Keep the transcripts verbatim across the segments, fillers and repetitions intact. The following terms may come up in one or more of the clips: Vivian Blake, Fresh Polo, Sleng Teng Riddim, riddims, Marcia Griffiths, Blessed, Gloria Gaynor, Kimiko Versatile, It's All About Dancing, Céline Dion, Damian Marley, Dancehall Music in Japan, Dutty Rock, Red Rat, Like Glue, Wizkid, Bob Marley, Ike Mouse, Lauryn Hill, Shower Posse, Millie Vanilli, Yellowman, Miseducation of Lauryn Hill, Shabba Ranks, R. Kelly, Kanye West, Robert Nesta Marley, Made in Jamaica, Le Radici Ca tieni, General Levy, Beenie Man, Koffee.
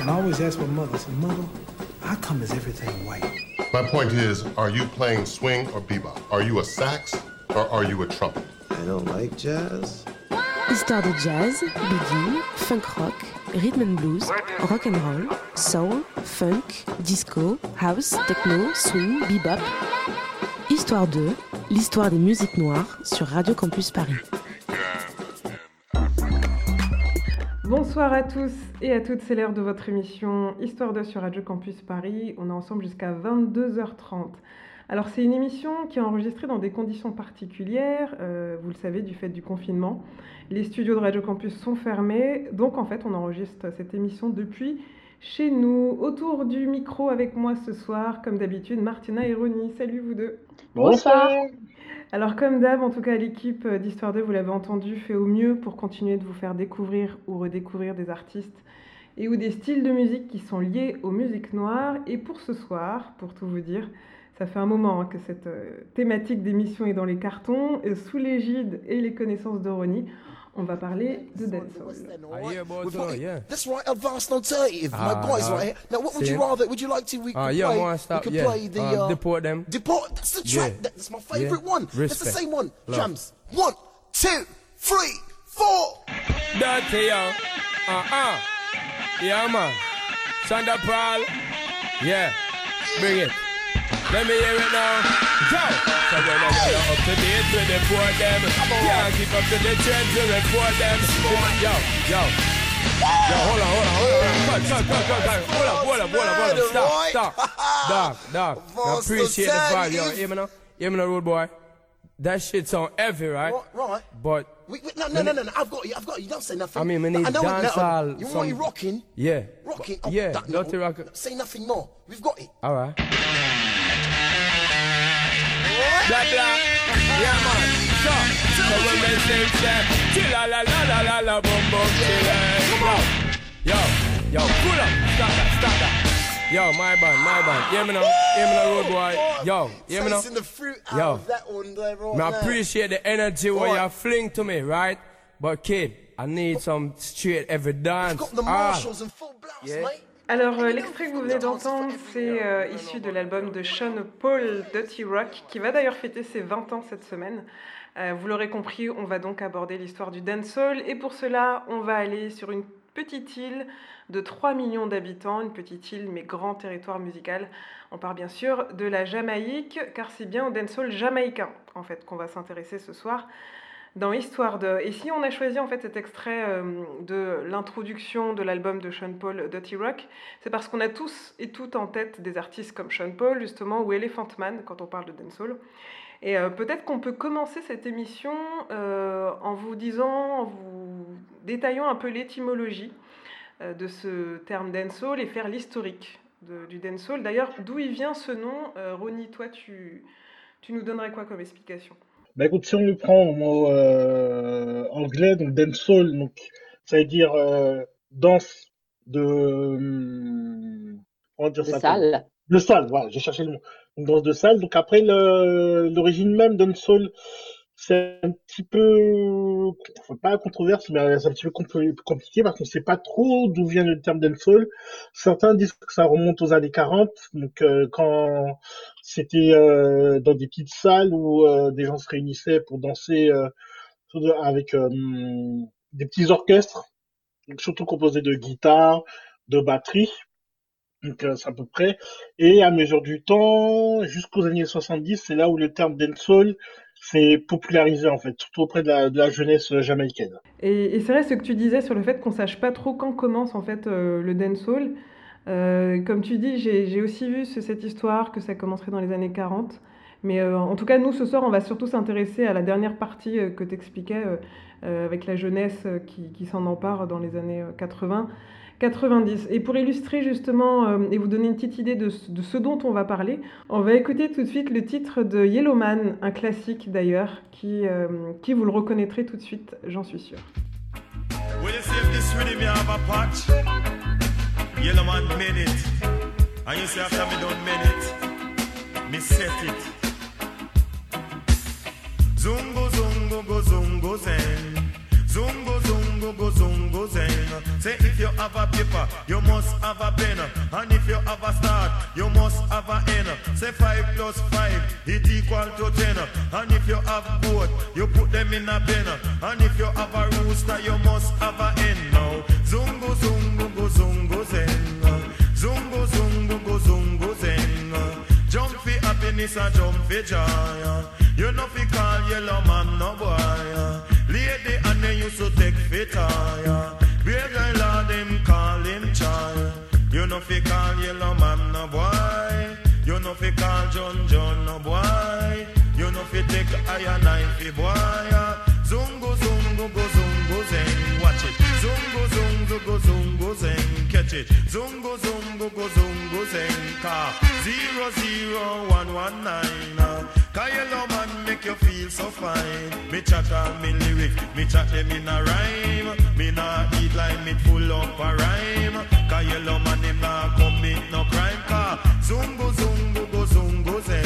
And I always ask my mother, I said, Mother, how come is everything white? My point is, are you playing swing or bebop? Are you a sax or are you a trumpet? I don't like jazz. Histoire de jazz, boogie, funk rock, rhythm and blues, rock and roll, soul, funk, disco, house, techno, swing, bebop. Histoire de, l'histoire des musiques noires sur Radio Campus Paris. Bonsoir à tous et à toutes, c'est l'heure de votre émission Histoire de sur Radio Campus Paris. On est ensemble jusqu'à vingt-deux heures trente. Alors c'est une émission qui est enregistrée dans des conditions particulières, euh, vous le savez, du fait du confinement. Les studios de Radio Campus sont fermés, donc en fait on enregistre cette émission depuis chez nous. Autour du micro avec moi ce soir, comme d'habitude, Martina et Ronnie. Salut vous deux. Bonsoir. Bonsoir. Alors comme d'hab, en tout cas l'équipe d'Histoire deux, vous l'avez entendu, fait au mieux pour continuer de vous faire découvrir ou redécouvrir des artistes et ou des styles de musique qui sont liés aux musiques noires. Et pour ce soir, pour tout vous dire, ça fait un moment hein, que cette euh, thématique d'émission est dans les cartons. Et sous l'égide et les connaissances de Ronnie, on va parler de dancehall. Ah, yeah, boy, so, yeah. That's right, advanced alternative. My ah, boys right here. Now, what would you rather? Would you like to? We ah, could yeah, play. More stuff, we could yeah. play the um, uh, deport them. Deport. That's the track. Yeah. That's my favorite yeah. one. Respect. That's the same one. Love. Drums. One, two, three, four. Dirty yo. Uh uh. Yeah man. Thunder Paul. Yeah. Bring it. Let me hear it now. Go! So when I get up to date with the poor them, yeah, keep up to the trends with the poor them. Yo, yo. Yo, hold on, hold on, hold on. Cut, cut, cut, cut. Hold up, hold up, hold up, hold up. Stop, stop. Dog, dog. I appreciate the vibe, yo. Hear me now? Hear me now, rude boy? That shit's on every, right? Right, right. But... We, we, no, no, no, no, no, I've got you, I've got you, don't say nothing. I mean, we need dancehall... You want you rocking? Yeah. Rocking? Oh, yeah, Dutty Rock. Say nothing more. We've got it. All right. Blah blah, yeah man. So, so when we sing that, chilla la la la la la, boom boom chilla. Come on, yo, yo, pull up, stop that, stop that. Yo, my band, my band. Hear me now, hear me now, road boy. Yo, hear me now. Tasting the fruit out of that one there, right now. I appreciate the energy what you fling to me, right? But kid, I need some straight every dance. Got the marshals and full blouse, mate. Alors, euh, l'extrait que vous venez d'entendre, c'est euh, issu de l'album de Sean Paul, Dutty Rock, qui va d'ailleurs fêter ses vingt ans cette semaine. Euh, vous l'aurez compris, on va donc aborder l'histoire du dancehall. Et pour cela, on va aller sur une petite île de trois millions d'habitants, une petite île mais grand territoire musical. On part bien sûr de la Jamaïque, car c'est bien au dancehall jamaïcain, en fait, qu'on va s'intéresser ce soir. Dans Histoire de... Et si on a choisi en fait cet extrait euh, de l'introduction de l'album de Sean Paul, Dutty Rock, c'est parce qu'on a tous et toutes en tête des artistes comme Sean Paul, justement, ou Elephant Man, quand on parle de dancehall. Et euh, peut-être qu'on peut commencer cette émission euh, en vous disant, en vous détaillant un peu l'étymologie euh, de ce terme dancehall et faire l'historique de, du dancehall. D'ailleurs, d'où il vient ce nom euh, Ronnie, toi, tu, tu nous donnerais quoi comme explication? Bah écoute, si on le prend au mot euh, anglais, donc dancehall, donc ça veut dire euh, danse de euh, comment dire ça, salle. Le salle, voilà, j'ai cherché le mot. Donc danse de salle. Donc après le, l'origine même dancehall, c'est un petit peu, enfin, pas controverse, mais c'est un petit peu compliqué parce qu'on ne sait pas trop d'où vient le terme dancehall. Certains disent que ça remonte aux années quarante, donc euh, quand c'était euh, dans des petites salles où euh, des gens se réunissaient pour danser euh, avec euh, des petits orchestres, donc surtout composés de guitares, de batteries. Donc euh, c'est à peu près. Et à mesure du temps, jusqu'aux années soixante-dix, c'est là où le terme dancehall c'est popularisé en fait, surtout auprès de la, de la jeunesse jamaïcaine. Et, et c'est vrai ce que tu disais sur le fait qu'on ne sache pas trop quand commence en fait euh, le dancehall. Euh, comme tu dis, j'ai, j'ai aussi vu ce, cette histoire que ça commencerait dans les années quarante. Mais euh, en tout cas, nous ce soir, on va surtout s'intéresser à la dernière partie euh, que tu expliquais euh, euh, avec la jeunesse euh, qui, qui s'en empare dans les années quatre-vingts quatre-vingt-dix. Et pour illustrer justement euh, et vous donner une petite idée de, de ce dont on va parler, on va écouter tout de suite le titre de Yellowman, un classique d'ailleurs, qui, euh, qui vous le reconnaîtrez tout de suite, j'en suis sûre. Will you see if this rhythm you have a patch? Yellowman made it. And you say after me don't made it, me set it. Zungguzungguguzungguzeng Zungguzungguguzungguzeng. Say if you have a paper, you must have a pen. And if you have a start, you must have an end. Say five plus five, it equal to ten. And if you have both, you put them in a pen. And if you have a rooster, you must have an end now. Zungguzungguguzungguzeng. Zungguzungguguzungguzeng. Jump for happiness and jump for joy. You know fi call Yellowman no boy. Lady and they used to take fit higher. Big girl all them call him child. You know fi call Yellowman no boy. You know fi call John John no boy. You know fi take iron knife fi boy. Zungguzungguguzungguzeng. Watch it. Zungguzungguguzungguzeng. Catch it. Zungguzungguguzungguzeng. Car zero zero one one nine. Cause Yellowman make you feel so fine. Me chat all me lyric, me chat them in a rhyme. Me nah eat like me full up a rhyme. Cause Yellowman him nah commit no crime. Car zungguzungguguzungguzeng.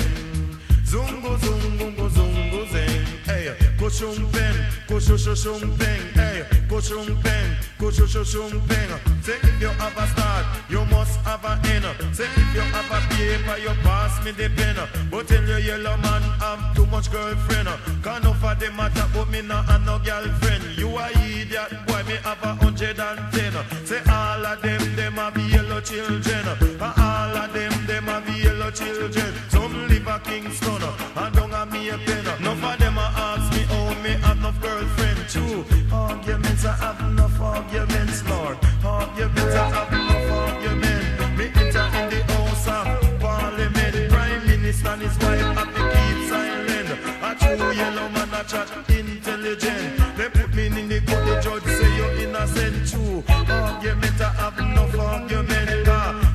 Zungguzungguguzungguzeng. Hey, kushum pen, kushushum pen. Hey, kushum pen, kushushum pen. Say if you have a start, you must have an end. Say if you have a paper, you pass me the pen. But tell your yellow man I'm too much girlfriend. Can't offer the matter, but me not have no girlfriend. You are idiot, boy, me have a hundred and ten. Say all of them, them have yellow children. All of them, them have yellow children. Some live a Kingston. And don't have me a pen. None of them ask me how me have enough girlfriend too. Arguments I have enough arguments, Lord. Arguments I have enough arguments. Me enter in the house of parliament. Prime Minister and his wife have to keep silent. A true yellow man a chat intelligent. They put me in the court, the judge say you're innocent too. Arguments I have enough arguments.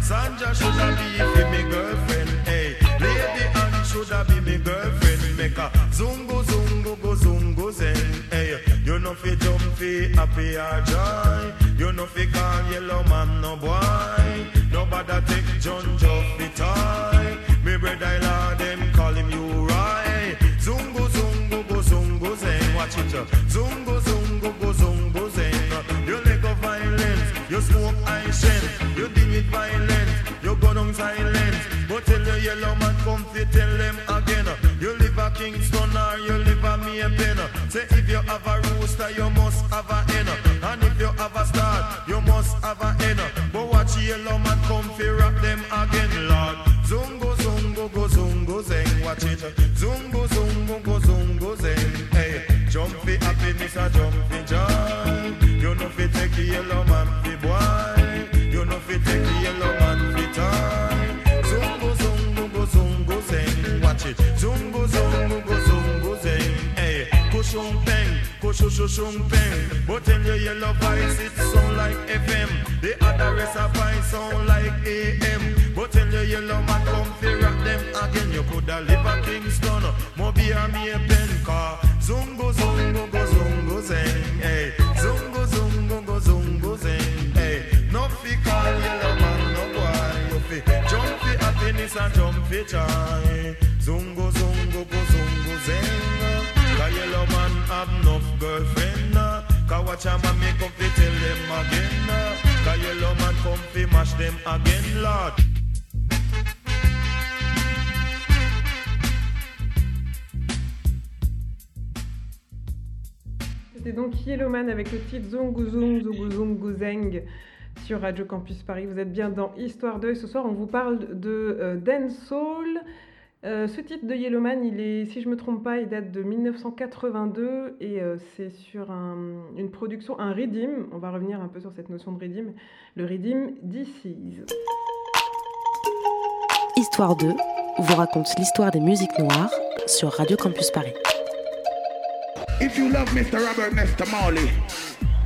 Sanja should have been me girlfriend. Hey, lady and should have been me girlfriend. Make a zungo zungo go zungo zeng. Hey, you know fi jump fi happy or joy. You know fi call yellow man no boy. Nobody take John Joff fi toy. Me brother I love them call him you right. Zungo zungo go zungo zeng. Watch it up. Zungo zungo go zungo zeng. You let go violence. You smoke I shend. You deal with violence. You go down silence. But tell your yellow man come fi tell them again. You live a Kingston or you live a Maypen. Say if you have a rooster you must have a hen. And if you have a start you must have a hen. But watch yellow man come fi rap them again, Lord. Zungo zungo go zungo zeng. Watch it. Zungo zungo go zungo zeng. Hey, jump fi happiness a jump fi joy. You know fi take yellow man fi boy. You know fi take yellow man fi time. Zungo zungo go zungo zeng. Watch it. Zungo zungo go zungo zeng. Hey, kushum peng, kushushum peng. But tell your yellow voice it sound like F M. The other rest of voice sound like A M. But tell your yellow man come fi rock them again. You coulda live a Kingston, Moby or Maypen. Car zungo zungo go zungo zeng. Hey, zungo zungo go zungo zeng. Hey, no fi call yellow man no boy. You fi jump fi happiness and jump fi joy. Zungo zungo go zungo zeng. Cause yellow man have enough girlfriend. Cause watch a man me come fi tell them again. Cause yellow man come fi mash them again, Lord. C'était donc Yellowman avec le titre Zungguzungguguzungguzeng sur Radio Campus Paris. Vous êtes bien dans Histoire deux et ce soir on vous parle de euh, Dancehall. Euh, ce titre de Yellowman, il est, si je ne me trompe pas, il date de dix-neuf cent quatre-vingt-deux et euh, c'est sur un, une production, un riddim. On va revenir un peu sur cette notion de riddim. Le riddim d'I C I S. Histoire deux vous raconte l'histoire des musiques noires sur Radio Campus Paris. If you love Mister Robert Nesta Marley,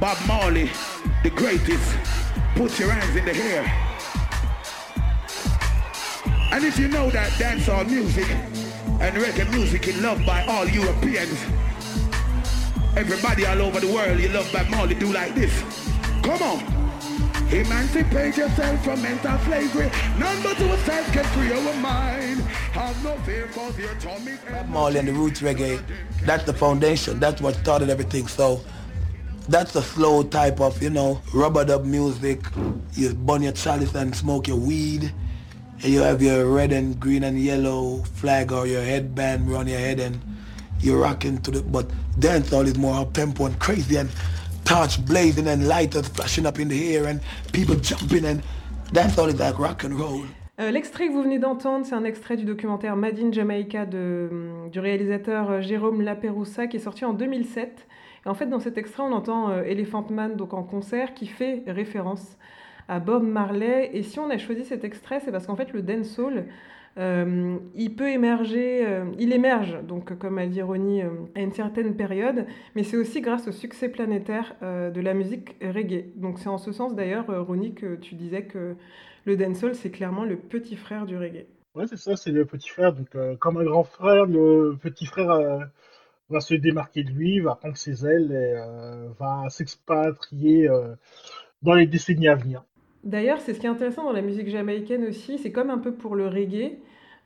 Bob Marley, the greatest, put your hands in the air. And if you know that dancehall music and reggae music is loved by all Europeans, everybody all over the world, you love by Marley, do like this. Come on. Emancipate yourself from mental slavery. None but yourself can free your mind. Have no fear for the atomic. Marley and the roots reggae, that's the foundation. That's what started everything. So That's a slow type of, you know, rubber dub music. You burn your chalice and smoke your weed. And you have your red and green and yellow flag or your headband around your head and you're rocking to the... But dancehall is more up-tempo and crazy and torch blazing and lighters flashing up in the air and people jumping and dancehall is like rock and roll. Euh, l'extrait que vous venez d'entendre, c'est un extrait du documentaire Made in Jamaica de, du réalisateur Jérôme Laperrousaz qui est sorti en deux mille sept. Et en fait, dans cet extrait, on entend euh, Elephant Man donc en concert qui fait référence à Bob Marley. Et si on a choisi cet extrait, c'est parce qu'en fait, le dancehall, euh, il peut émerger, euh, il émerge, donc comme à l'ironie, euh, à une certaine période, mais c'est aussi grâce au succès planétaire euh, de la musique reggae. Donc c'est en ce sens d'ailleurs, Ronnie, que tu disais que le dancehall, c'est clairement le petit frère du reggae. Ouais, c'est ça, c'est le petit frère. Donc euh, comme un grand frère, le petit frère euh, va se démarquer de lui, va prendre ses ailes et euh, va s'expatrier euh, dans les décennies à venir. D'ailleurs, c'est ce qui est intéressant dans la musique jamaïcaine aussi, c'est comme un peu pour le reggae,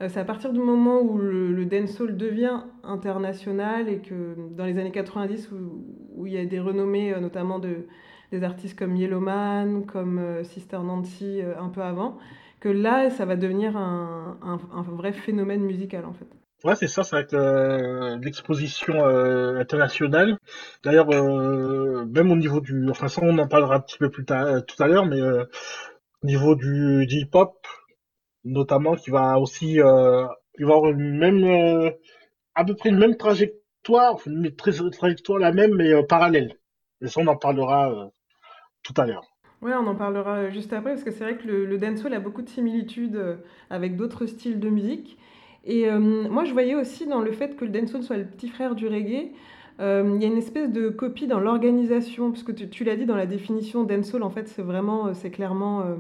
c'est à partir du moment où le, le dancehall devient international et que dans les années quatre-vingt-dix, où, où il y a des renommées, notamment de, des artistes comme Yellowman, comme Sister Nancy un peu avant, que là, ça va devenir un, un, un vrai phénomène musical en fait. Ouais, c'est ça, ça va être euh, l'exposition euh, internationale. D'ailleurs, euh, même au niveau du... Enfin, ça, on en parlera un petit peu plus tard, tout à l'heure, mais euh, au niveau du, du hip-hop, notamment, qui va aussi... Euh, il va avoir une même... Euh, à peu près une même trajectoire, enfin, une très, trajectoire la même, mais euh, parallèle. Et ça, on en parlera euh, tout à l'heure. Oui, on en parlera juste après, parce que c'est vrai que le, le dancehall a beaucoup de similitudes avec d'autres styles de musique. Et euh, moi, je voyais aussi dans le fait que le dancehall soit le petit frère du reggae, euh, il y a une espèce de copie dans l'organisation, parce que tu, tu l'as dit dans la définition dancehall, en fait, c'est vraiment, c'est clairement, euh,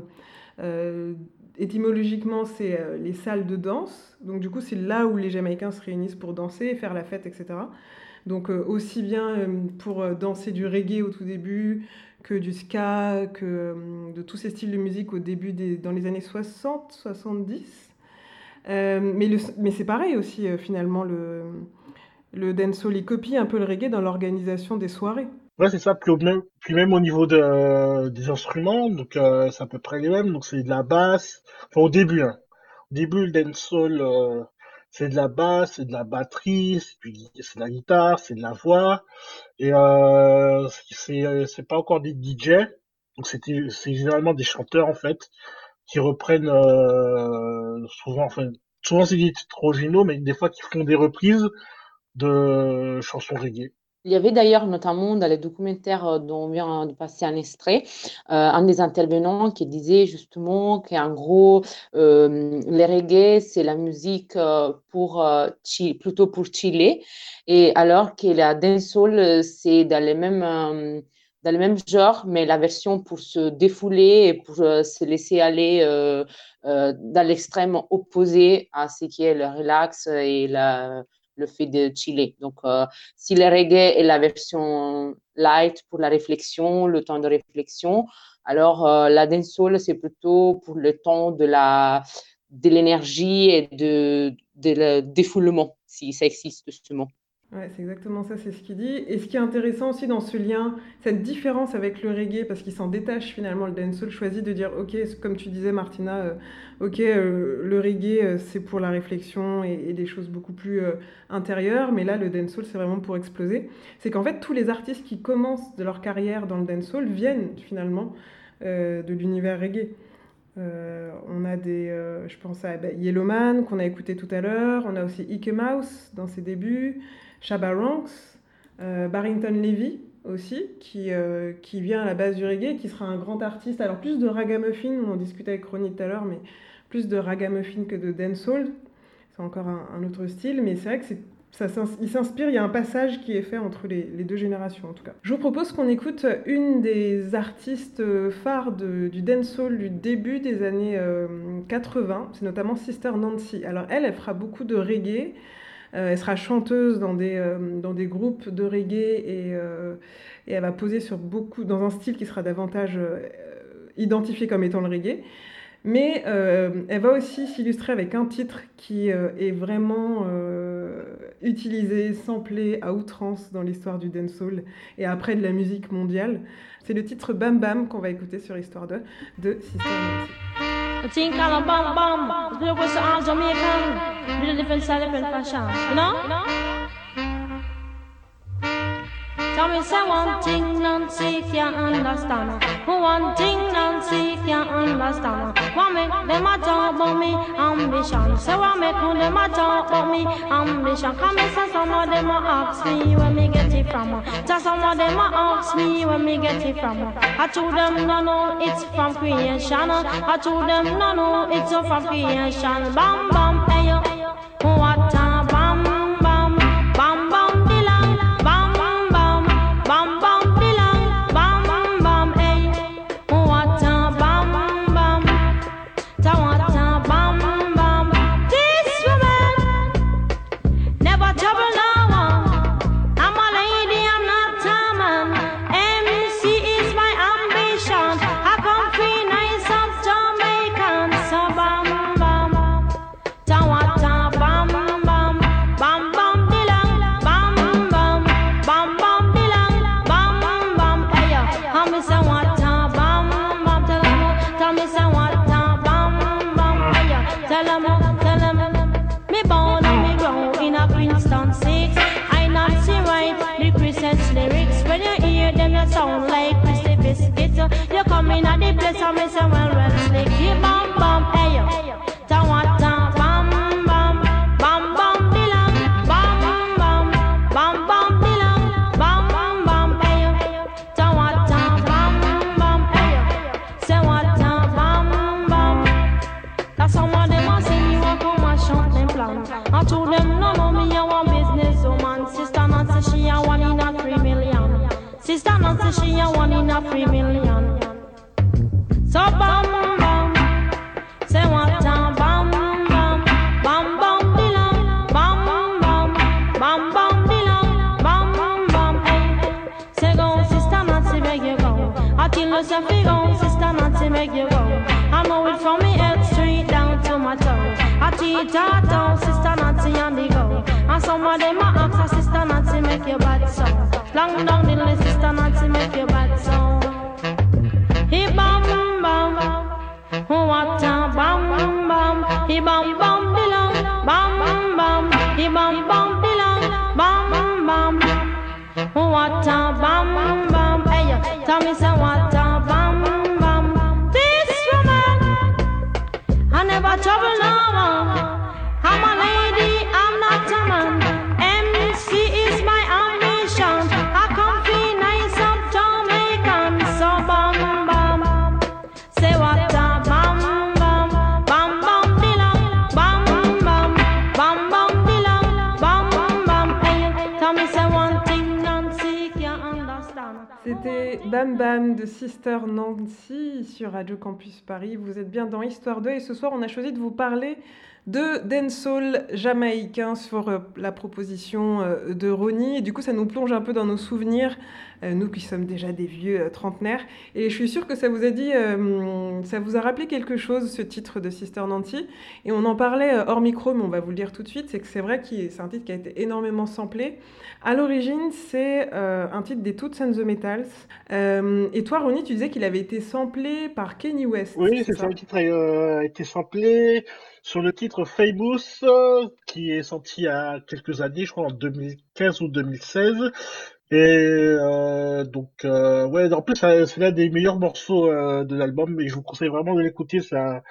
euh, étymologiquement, c'est euh, les salles de danse. Donc du coup, c'est là où les Jamaïcains se réunissent pour danser, faire la fête, et cetera. Donc euh, aussi bien euh, pour danser du reggae au tout début que du ska, que euh, de tous ces styles de musique au début des, dans les années soixante, soixante-dix. Euh, mais, le, mais c'est pareil aussi, euh, finalement, le, le dancehall, il copie un peu le reggae dans l'organisation des soirées. Ouais, c'est ça, puis, au même, puis même au niveau de, euh, des instruments, donc euh, c'est à peu près les mêmes, donc c'est de la basse, enfin au début, hein. Au début, le dancehall, euh, c'est de la basse, c'est de la batterie, c'est, du, c'est de la guitare, c'est de la voix, et euh, c'est, c'est pas encore des D J, donc c'est, c'est généralement des chanteurs, en fait, qui reprennent euh, souvent, enfin, souvent c'est des titres originaux, mais des fois qui font des reprises de chansons reggae. Il y avait d'ailleurs notamment dans les documentaires dont on vient de passer un extrait, euh, un des intervenants qui disait justement qu'en gros, euh, les reggae, c'est la musique euh, pour, euh, chi- plutôt pour chiller, et alors que la dancehall, c'est dans les mêmes... Euh, dans le même genre, mais la version pour se défouler et pour euh, se laisser aller euh, euh, dans l'extrême opposé à ce qui est le relax et la, le fait de chiller. Donc, euh, si le reggae est la version light pour la réflexion, le temps de réflexion, alors euh, la dancehall, c'est plutôt pour le temps de, la, de l'énergie et de, de le défoulement, si ça existe justement. Ouais, c'est exactement ça, c'est ce qu'il dit. Et ce qui est intéressant aussi dans ce lien, cette différence avec le reggae, parce qu'il s'en détache finalement, le dancehall choisit de dire, ok, comme tu disais Martina, euh, ok, euh, le reggae euh, c'est pour la réflexion et, et des choses beaucoup plus euh, intérieures, mais là le dancehall c'est vraiment pour exploser. C'est qu'en fait tous les artistes qui commencent de leur carrière dans le dancehall viennent finalement euh, de l'univers reggae. Euh, on a des, euh, je pense à ben, Yellowman qu'on a écouté tout à l'heure, on a aussi Ike Mouse dans ses débuts, Shabba Ranks, euh, Barrington Levy aussi, qui, euh, qui vient à la base du reggae, qui sera un grand artiste, alors plus de ragamuffin, on en discutait avec Ronnie tout à l'heure, mais plus de ragamuffin que de dancehall, c'est encore un, un autre style, mais c'est vrai que c'est, ça, il s'inspire, il y a un passage qui est fait entre les, les deux générations en tout cas. Je vous propose qu'on écoute une des artistes phares de, du dancehall du début des années euh, quatre-vingts, c'est notamment Sister Nancy. Alors elle, elle fera beaucoup de reggae. Euh, elle sera chanteuse dans des, euh, dans des groupes de reggae et, euh, et elle va poser sur beaucoup, dans un style qui sera davantage euh, identifié comme étant le reggae. Mais euh, elle va aussi s'illustrer avec un titre qui euh, est vraiment euh, utilisé, samplé à outrance dans l'histoire du dancehall et après de la musique mondiale. C'est le titre Bam Bam qu'on va écouter sur Histoire de de Sister Nancy. Tell me say one thing Nancy can't understand. One thing Nancy can't understand. What make them a talk about me ambition? Say what make them a talk about me ambition? Come and say some of them a ask me where me get it from. Just some of them a ask me where me get it from. I told them no no it's from creation. I told them no no it's from creation. Bam bam hey yo, what a bam bam bam bam delight bam. Bam bam be like bam bam bam hey what a bam bam ta what a bam bam this woman never trouble no one. I'm a lady, I'm not a man. M C is my ambition. I come free nice of Jamaican. So bam bam ta what a bam bam bam bam be like bam bam bam bam. Sound like Christy Biscuit. You come in at the place and me say well well slick. Bam bam hey yo, ta what ta bam bam bam bam dilang bam bam bam bam dilang bam bam bam hey yo, ta what ta bam bam hey yo, say what ta bam bam. That some of them a sing you a come a shout them plan. I told them no no me a one business woman. Sister Nancy she a one in a three million. Sister Nancy, she a one in a three million. So bam bam, say what a bam bam, bam bam belong, bam bam, bam bam belong, bam bam bam. Hey, say go, Sister Nancy, make you go. I kill yourself, you go, Sister Nancy, make you go. I know it from me head straight down to my toe. I teach her down, Sister Nancy, and they go. And some of them a ask, Sister Nancy, make you bad so. Long down the list, Sister Nancy, make your bad sound. He bam bam, what a bam bam. He bam bam belong, bam bam. He bam bam belong, bam bam. What a bam bam, hey yo. Tell me say what a bam bam. This woman, I never trouble no one. I'm a lady, I'm not a man. M C is my ambition. C'était Bam Bam de Sister Nancy sur Radio Campus Paris. Vous êtes bien dans Histoire deux et ce soir, on a choisi de vous parler de dancehall jamaïcain sur la proposition de Ronnie. Et du coup, ça nous plonge un peu dans nos souvenirs, nous qui sommes déjà des vieux trentenaires. Et je suis sûre que ça vous a dit, ça vous a rappelé quelque chose, ce titre de Sister Nancy. Et on en parlait hors micro, mais on va vous le dire tout de suite. C'est que c'est vrai que c'est un titre qui a été énormément samplé. À l'origine, c'est un titre des Toots and the Metals. Et toi, Ronnie, tu disais qu'il avait été samplé par Kanye West. Oui, c'est ça, le titre a été samplé sur le titre Famous, euh, qui est sorti il y a quelques années, je crois en deux mille quinze ou deux mille seize. Et euh, donc, euh, ouais, en plus, ça, c'est l'un des meilleurs morceaux euh, de l'album, et je vous conseille vraiment de l'écouter, c'est un,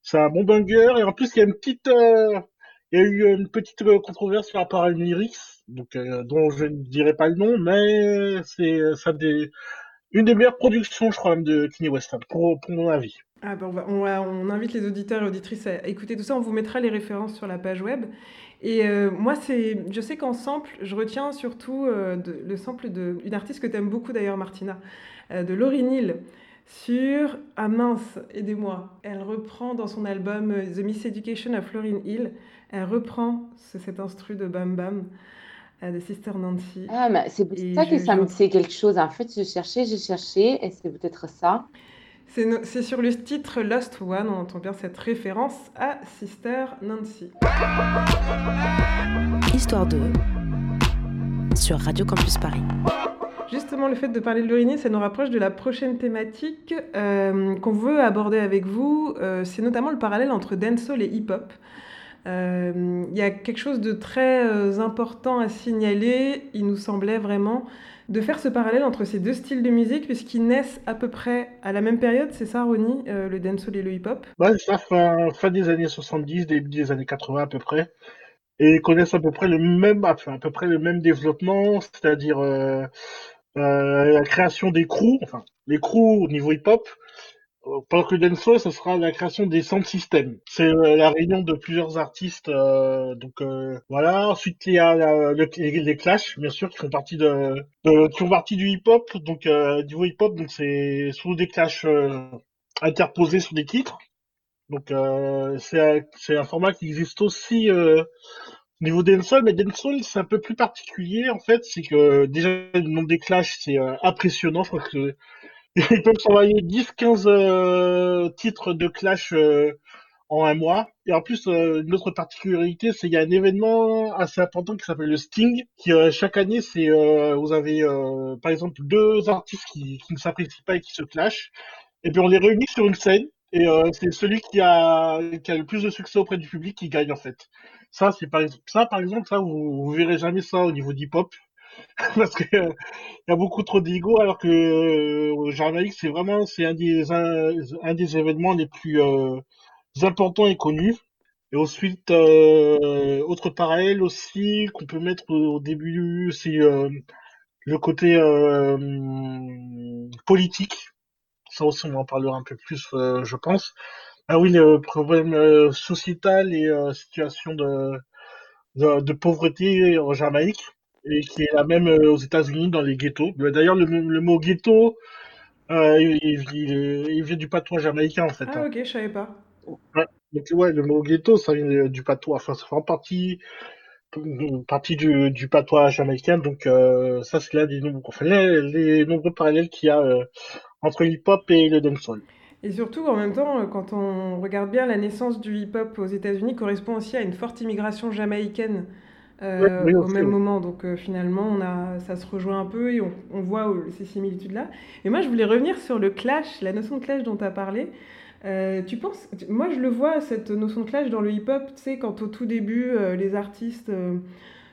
c'est un bon banger. Et en plus, il y a une petite, euh, il y a eu une petite controverse par rapport à une lyrics, donc, euh, dont je ne dirai pas le nom, mais c'est, ça des, une des meilleures productions, je crois, même de Kanye West, pour, pour mon avis. Ah ben on, va, on, va, on invite les auditeurs et auditrices à écouter tout ça. On vous mettra les références sur la page web. Et euh, moi, c'est, je sais qu'en sample, je retiens surtout euh, de, le sample d'une artiste que tu aimes beaucoup d'ailleurs, Martina, euh, de Lauryn Hill, sur « Ah mince, aidez-moi ». Elle reprend dans son album « The Miseducation of Lauryn Hill », elle reprend ce, cet instru de « Bam Bam ». De Sister Nancy. Ah, mais c'est pour ça que je... ça me disait quelque chose. En fait, je cherchais, j'ai cherché, et c'est peut-être ça. C'est no... sur le titre Lost One, on entend bien cette référence à Sister Nancy. Histoire deux sur Radio Campus Paris. Justement, le fait de parler de l'uriner, ça nous rapproche de la prochaine thématique euh, qu'on veut aborder avec vous. Euh, c'est notamment le parallèle entre dancehall et hip-hop. Il euh, y a quelque chose de très euh, important à signaler, il nous semblait vraiment, de faire ce parallèle entre ces deux styles de musique, puisqu'ils naissent à peu près à la même période, c'est ça Ronnie, euh, le dancehall et le hip-hop? Ouais, ça, fin, fin des années soixante-dix, début des années quatre-vingts à peu près, et ils connaissent à peu près le même, enfin, à peu près le même développement, c'est-à-dire euh, euh, la création des crews, enfin, les crews au niveau hip-hop. Pendant que le dancehall, ce sera la création des sound systems. C'est euh, la réunion de plusieurs artistes. Euh, donc euh, voilà. Ensuite, il y a la, le, les, les clashs, bien sûr, qui font partie de, de qui font partie du hip-hop. Donc euh, niveau hip-hop, donc c'est souvent des clashs euh, interposés sur des titres. Donc euh, c'est c'est un format qui existe aussi euh, niveau dancehall, mais dancehall c'est un peu plus particulier en fait. C'est que déjà le nombre des clashs c'est euh, impressionnant. Je crois que ils peuvent travailler dix quinze euh, titres de clash euh, en un mois. Et en plus, euh, une autre particularité, c'est qu'il y a un événement assez important qui s'appelle le Sting, qui euh, chaque année, c'est euh, vous avez euh, par exemple deux artistes qui, qui ne s'apprécient pas et qui se clashent. Et puis on les réunit sur une scène. Et euh, c'est celui qui a qui a le plus de succès auprès du public qui gagne en fait. Ça, c'est par exemple ça, par exemple, ça vous, vous verrez jamais ça au niveau d'hip-hop. Parce que il euh, y a beaucoup trop d'ego, alors que euh, Jamaïque c'est vraiment c'est un des un, un des événements les plus euh, importants et connus. Et ensuite euh, autre parallèle aussi qu'on peut mettre au, au début, c'est euh, le côté euh, politique. Ça aussi on en parlera un peu plus, euh, je pense. Ah oui, le problème euh, sociétal et euh, situation de, de de pauvreté en Jamaïque. Et qui est la même aux États-Unis dans les ghettos. D'ailleurs, le, le mot ghetto, euh, il, il, il vient du patois jamaïcain en fait. Ah ok, je savais pas. Ouais, donc, ouais, le mot ghetto, ça vient du patois. Enfin, ça fait en partie, partie du, du patois jamaïcain. Donc euh, ça, c'est là des nombreux, enfin, les, les nombreux parallèles qu'il y a euh, entre l'hip-hop et le dancehall. Et surtout, en même temps, quand on regarde bien, la naissance du hip-hop aux États-Unis correspond aussi à une forte immigration jamaïcaine. Euh, oui, oui, au même oui. moment, donc euh, finalement on a, ça se rejoint un peu et on, on voit euh, ces similitudes là. Et moi je voulais revenir sur le clash, la notion de clash dont tu as parlé. Euh, tu penses, tu, moi je le vois cette notion de clash dans le hip hop, tu sais, quand au tout début euh, les artistes euh,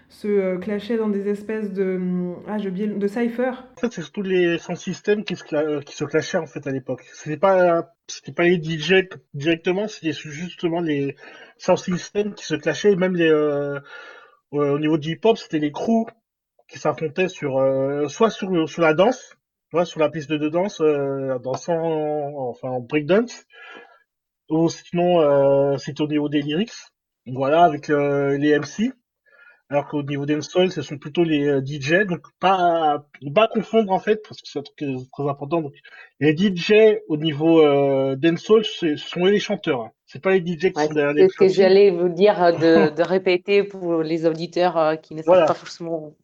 se euh, clashaient dans des espèces de ah j'ai oublié de cypher. En fait c'est surtout les sound systems qui se, cla- qui se clashaient en fait à l'époque. C'était pas c'était pas les D J directement, c'était justement les sound systems qui se clashaient, même les euh... au niveau du hip-hop, c'était les crews qui s'affrontaient sur euh, soit sur, sur la danse, soit sur la piste de danse, euh, dansant en, enfin en breakdance, ou sinon euh, c'était au niveau des lyrics, voilà, avec euh, les M C, alors qu'au niveau des dancehall, ce sont plutôt les euh, D J, donc pas pas confondre en fait, parce que c'est un truc très important. Donc les D J au niveau euh, dancehall, ce sont les chanteurs. C'est pas les D J qui ouais, sont derrière les. C'est ce que j'allais vous dire de, de répéter pour les auditeurs qui ne savent voilà. pas forcément.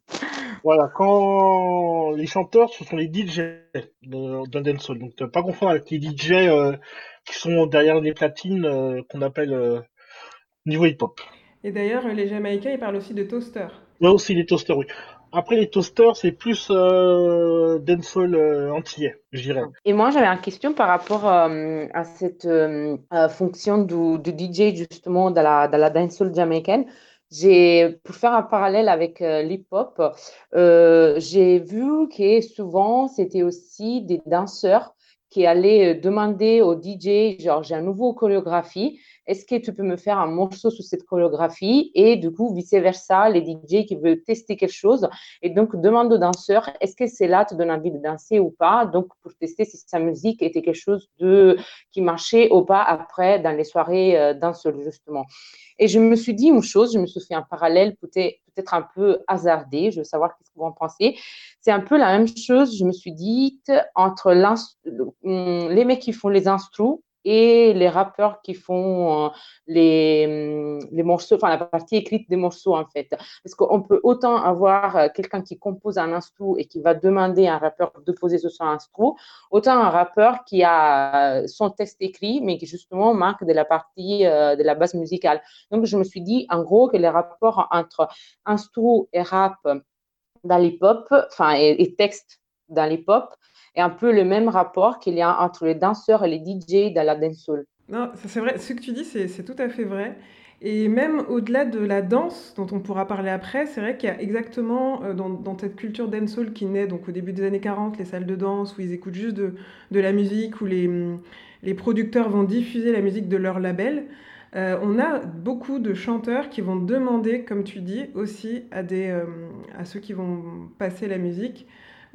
Voilà, quand les chanteurs, ce sont les D J d'un dancehall. Donc, pas confondre avec les D J euh, qui sont derrière les platines euh, qu'on appelle euh, niveau hip-hop. Et d'ailleurs, les Jamaïcains, ils parlent aussi de toasters. Ouais, aussi les toasters, oui. Après, les toasters, c'est plus euh, dancehall euh, antillais, je dirais. Et moi, j'avais une question par rapport euh, à cette euh, fonction du, du D J, justement, dans la, dans la dancehall jamaïcaine. J'ai, pour faire un parallèle avec euh, l'hip-hop, euh, j'ai vu que souvent, c'était aussi des danseurs qui allaient demander au D J, genre, j'ai un nouveau chorégraphie. Est-ce que tu peux me faire un morceau sur cette chorégraphie? Et du coup, vice-versa, les D J qui veulent tester quelque chose. Et donc, demande aux danseurs, est-ce que c'est là, tu donnes envie de danser ou pas? Donc, pour tester si sa musique était quelque chose de, qui marchait ou pas après dans les soirées euh, danseuses, justement. Et je me suis dit une chose, je me suis fait un parallèle peut-être, peut-être un peu hasardé, je veux savoir ce que vous en pensez. C'est un peu la même chose, je me suis dit, entre les mecs qui font les instrus et les rappeurs qui font les, les morceaux, enfin la partie écrite des morceaux en fait. Parce qu'on peut autant avoir quelqu'un qui compose un instru et qui va demander à un rappeur de poser ce son instru, autant un rappeur qui a son texte écrit mais qui justement manque de la partie de la base musicale. Donc je me suis dit en gros que les rapports entre instru et rap dans l'hip-hop, enfin et, et texte dans l'hip-hop, et un peu le même rapport qu'il y a entre les danseurs et les D J dans la dancehall. Non, ça c'est vrai. Ce que tu dis, c'est, c'est tout à fait vrai. Et même au-delà de la danse, dont on pourra parler après, c'est vrai qu'il y a exactement, euh, dans, dans cette culture dancehall qui naît donc, au début des années quarante, les salles de danse où ils écoutent juste de, de la musique, où les, les producteurs vont diffuser la musique de leur label, euh, on a beaucoup de chanteurs qui vont demander, comme tu dis, aussi à, des, euh, à ceux qui vont passer la musique,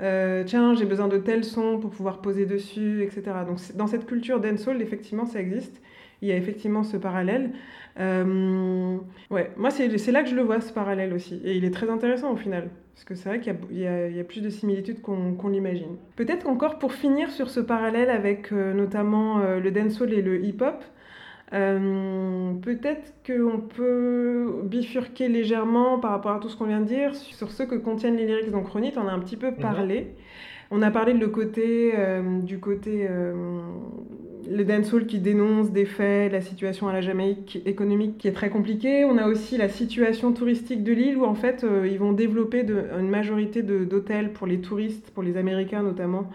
Euh, tiens, j'ai besoin de tel son pour pouvoir poser dessus, et cetera. Donc, dans cette culture dancehall, effectivement, ça existe. Il y a effectivement ce parallèle. Euh, ouais, moi, c'est, c'est là que je le vois, ce parallèle aussi. Et il est très intéressant, au final. Parce que c'est vrai qu'il y a, il y a, il y a plus de similitudes qu'on, qu'on l'imagine. Peut-être encore pour finir sur ce parallèle avec euh, notamment euh, le dancehall et le hip-hop, Euh, peut-être qu'on peut bifurquer légèrement par rapport à tout ce qu'on vient de dire sur ce que contiennent les lyrics dans Chronique. On a un petit peu parlé. Mmh. On a parlé de le côté, euh, du côté euh, le dancehall qui dénonce des faits, la situation à la Jamaïque économique qui est très compliquée. On a aussi la situation touristique de l'île où en fait euh, ils vont développer de, une majorité de, d'hôtels pour les touristes, pour les Américains notamment.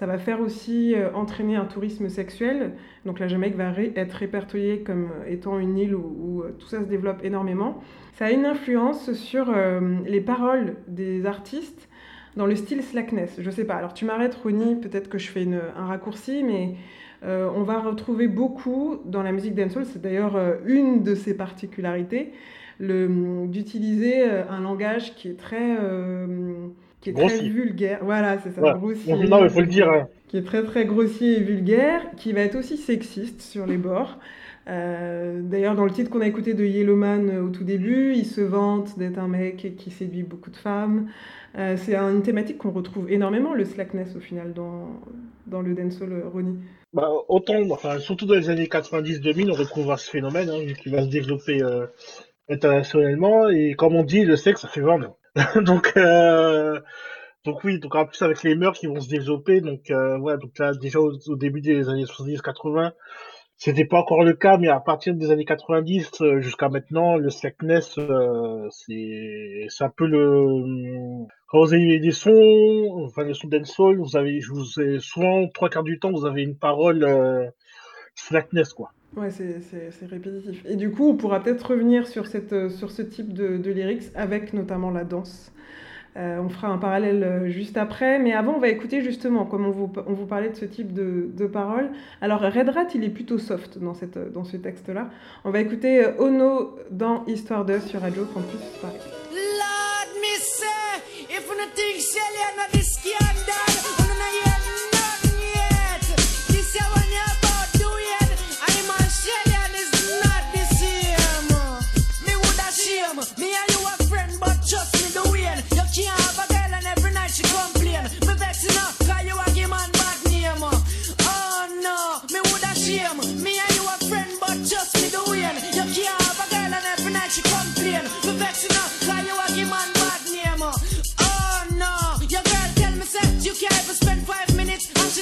Ça va faire aussi euh, entraîner un tourisme sexuel. Donc la Jamaïque va ré- être répertoriée comme étant une île où, où tout ça se développe énormément. Ça a une influence sur euh, les paroles des artistes dans le style slackness. Je sais pas. Alors tu m'arrêtes, Ronnie, peut-être que je fais une, un raccourci, mais euh, on va retrouver beaucoup dans la musique dancehall. C'est d'ailleurs euh, une de ses particularités, le, d'utiliser un langage qui est très... Euh, qui est grossier. Très vulgaire, voilà, c'est ça, ouais. Grossier. Non, mais faut le dire. Hein. Qui est très, très grossier et vulgaire, qui va être aussi sexiste sur les bords. Euh, d'ailleurs, dans le titre qu'on a écouté de Yellowman au tout début, il se vante d'être un mec qui séduit beaucoup de femmes. Euh, c'est une thématique qu'on retrouve énormément, le slackness, au final, dans, dans le dancehall, Ronnie. Bah, autant, enfin, surtout dans les années quatre-vingt-dix deux mille, on retrouve ce phénomène, hein, qui va se développer euh, internationalement. Et comme on dit, le sexe, ça fait vendre. donc, euh, donc oui, donc en plus avec les mœurs qui vont se développer, donc euh, ouais, donc là déjà au, au début des années soixante-dix quatre-vingt, c'était pas encore le cas, mais à partir des années quatre-vingt-dix euh, jusqu'à maintenant, le slackness, euh, c'est, c'est un peu le, quand vous avez des sons, enfin les sons dancehall, vous avez, je vous ai souvent trois quarts du temps, vous avez une parole euh, slackness quoi. Ouais, c'est, c'est, c'est répétitif. Et du coup, on pourra peut-être revenir sur, cette, sur ce type de, de lyrics avec notamment la danse. Euh, on fera un parallèle juste après. Mais avant, on va écouter justement, comme on vous, on vous parlait de ce type de, de paroles. Alors, Red Rat, il est plutôt soft dans, cette, dans ce texte-là. On va écouter Ono dans Histoire de sur Radio Campus Paris. Lord, me say, if nothing shall you know this can done. She want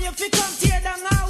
you to come tear down our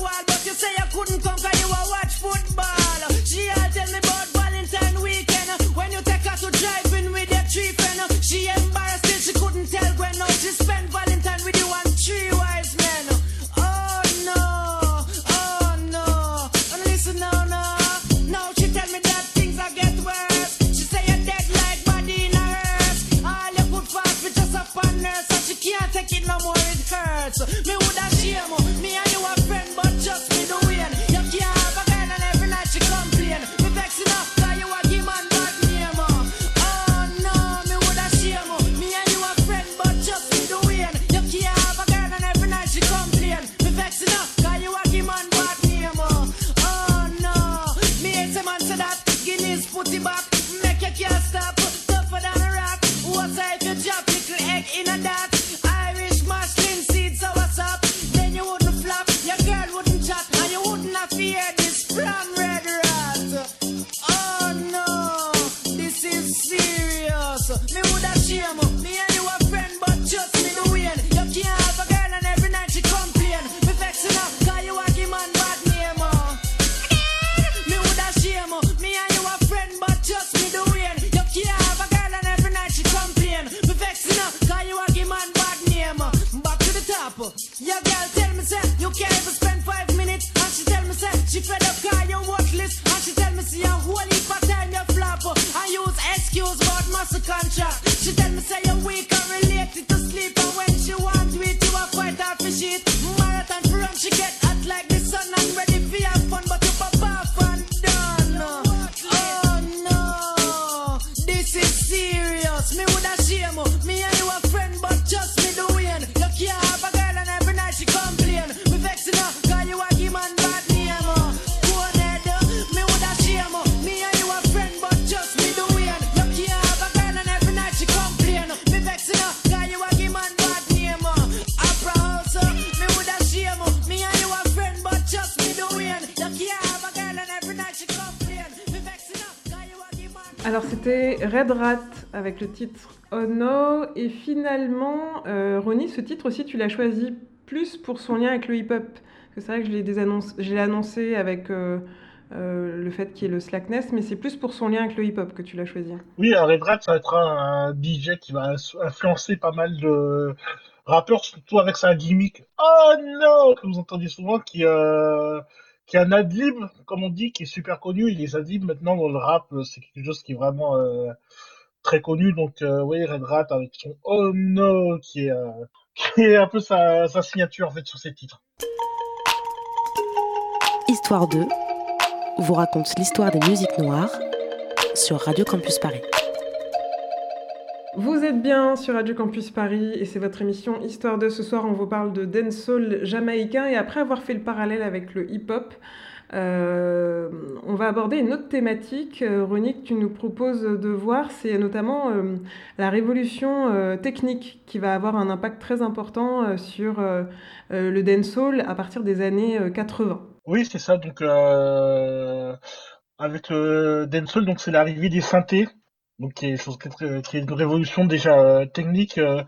She fed up Kanye worthless, and she tell me see a whole heap of time you flop. I use excuse but muscle contract. She tell me say you're weak and related to sleep, and when she want to eat you a fight off the shit. Marathon from she get hot like the sun and ready for your fun, but you pop off and done. Oh no, this is serious. Me woulda shame me and you a friend, but just me the win. You can't have a girl and every night she complain. Me vexing her 'cause you a give and bad name. Go ahead, me woulda shame me and you a friend, but just me the win. You can't have a girl and every night she complain. Me vexing her 'cause you a give and bad name. Opera house, me woulda shame me and you a friend, but just me the win. You can't have a girl and every night she complain. Me vexing her 'cause you a give and. Alors c'était Red Rat avec le titre Oh No, et finalement, euh, Ronnie, ce titre aussi, tu l'as choisi plus pour son lien avec le hip-hop. C'est vrai que je l'ai désannonc... je l'ai annoncé avec euh, euh, le fait qu'il y ait le slackness, mais c'est plus pour son lien avec le hip-hop que tu l'as choisi. Oui, Red Rat, ça va être un D J qui va influencer pas mal de rappeurs, surtout avec sa gimmick Oh No, que vous entendez souvent, qui, euh, qui est un ad-lib, comme on dit, qui est super connu. Et les ad-libs, maintenant, dans le rap, c'est quelque chose qui est vraiment... Euh... très connu, donc euh, oui, Red Rat avec son Oh No qui est, euh, qui est un peu sa, sa signature en fait sur ses titres. Histoire deux vous raconte l'histoire des musiques noires sur Radio Campus Paris. Vous êtes bien sur Radio Campus Paris et c'est votre émission Histoire deux. Ce soir, on vous parle de dancehall jamaïcain et après avoir fait le parallèle avec le hip-hop, Euh, on va aborder une autre thématique, euh, Ronnie, que tu nous proposes de voir, c'est notamment euh, la révolution euh, technique qui va avoir un impact très important euh, sur euh, euh, le dancehall à partir des années euh, quatre-vingts. Oui, c'est ça, donc euh, avec le dancehall, donc, c'est l'arrivée des synthés, donc, qui est une révolution déjà euh, technique euh,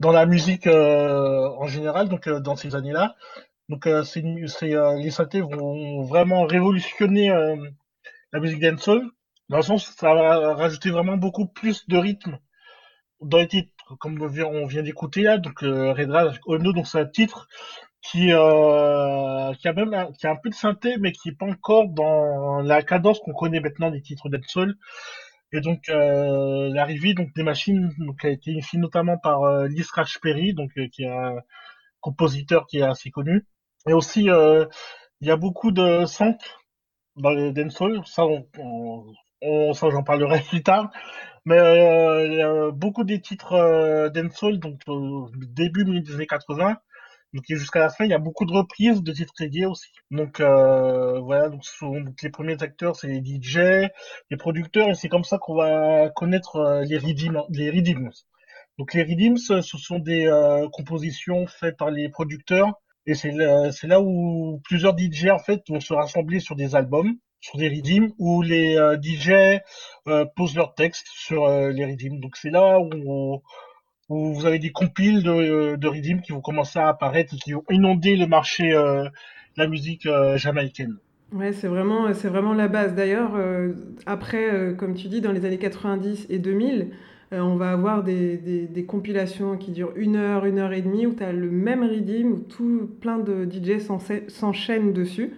dans la musique euh, en général, donc euh, dans ces années-là. Donc euh, c'est, c'est, euh, les synthés vont vraiment révolutionner euh, la musique dancehall. Dans le sens où ça va rajouter vraiment beaucoup plus de rythme dans les titres, comme on vient d'écouter là. Donc euh, Red Rat, Oh No, donc c'est un titre qui, euh, qui a même un, qui a un peu de synthé, mais qui n'est pas encore dans la cadence qu'on connaît maintenant des titres dancehall. Et donc euh, l'arrivée donc des machines donc, a été initiée notamment par euh, Lee Scratch Perry, donc euh, qui est un compositeur qui est assez connu. Et aussi, euh, il y a beaucoup de samples dans le dancehall. Ça, on, on, on, ça, j'en parlerai plus tard. Mais euh, il y a beaucoup des titres euh, dancehall, donc euh, début des années quatre-vingts, donc jusqu'à la fin, il y a beaucoup de reprises de titres dédiés aussi. Donc euh, voilà, donc, sont, donc les premiers acteurs, c'est les D J, les producteurs, et c'est comme ça qu'on va connaître euh, les riddim, les riddims. Donc les riddims, ce sont des euh, compositions faites par les producteurs. Et c'est là, c'est là où plusieurs D J en fait vont se rassembler sur des albums, sur des riddims, où les euh, D J euh, posent leurs textes sur euh, les riddims. Donc c'est là où, où vous avez des compiles de, de riddims qui vont commencer à apparaître et qui vont inonder le marché de euh, la musique euh, jamaïcaine. Ouais, c'est vraiment, c'est vraiment la base. D'ailleurs, euh, après, euh, comme tu dis, dans les années quatre-vingt-dix et deux mille, on va avoir des, des, des compilations qui durent une heure, une heure et demie, où tu as le même riddim, où tout plein de D J s'enchaînent dessus.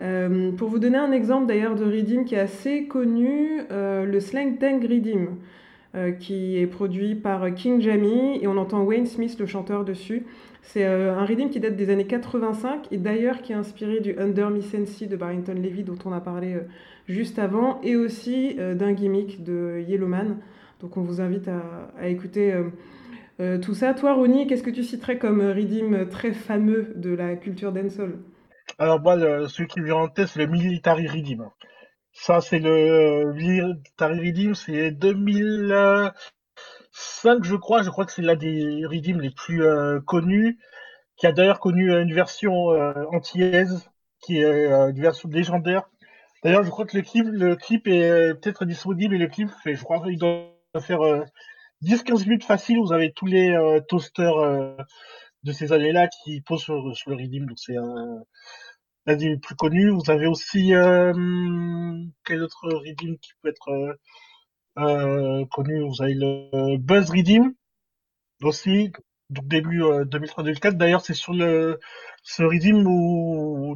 Euh, pour vous donner un exemple d'ailleurs de riddim qui est assez connu, euh, le Slang Dang Riddim, euh, qui est produit par King Jammy, et on entend Wayne Smith, le chanteur, dessus. C'est euh, un riddim qui date des années quatre-vingt-cinq, et d'ailleurs qui est inspiré du Under Me Sensi de Barrington Levy, dont on a parlé euh, juste avant, et aussi euh, d'un gimmick de Yellowman. Donc on vous invite à, à écouter euh, euh, tout ça. Toi, Ronnie, qu'est-ce que tu citerais comme riddim très fameux de la culture dancehall ? Alors moi, le, celui qui me vient en tête, c'est le Military Riddim. Ça, c'est le euh, Military Riddim, c'est deux mille cinq, je crois. Je crois que c'est l'un des riddims les plus euh, connus, qui a d'ailleurs connu une version euh, antillaise, qui est euh, une version légendaire. D'ailleurs, je crois que le clip, le clip est peut-être disponible, et le clip fait, je crois qu'il doit faire euh, dix à quinze minutes facile. Vous avez tous les euh, toasters euh, de ces années-là qui posent sur, sur le riddim, donc c'est euh, l'un des plus connus. Vous avez aussi euh, quel autre riddim qui peut être euh, euh, connu? Vous avez le Buzz Riddim aussi, donc début euh, deux mille trois deux mille quatre. D'ailleurs, c'est sur le ce riddim où,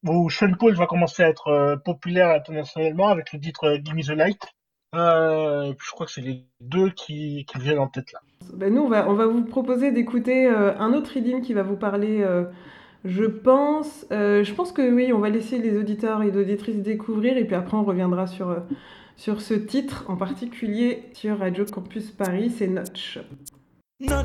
où où Sean Paul va commencer à être euh, populaire internationalement avec le titre euh, Give Me the Light. Euh, et puis je crois que c'est les deux qui, qui viennent en tête là. Ben nous, on va, on va vous proposer d'écouter euh, un autre riddim qui va vous parler, euh, je pense. Euh, je pense que oui, on va laisser les auditeurs et les auditrices découvrir, et puis après on reviendra sur, euh, sur ce titre en particulier sur Radio Campus Paris, c'est Notch. Not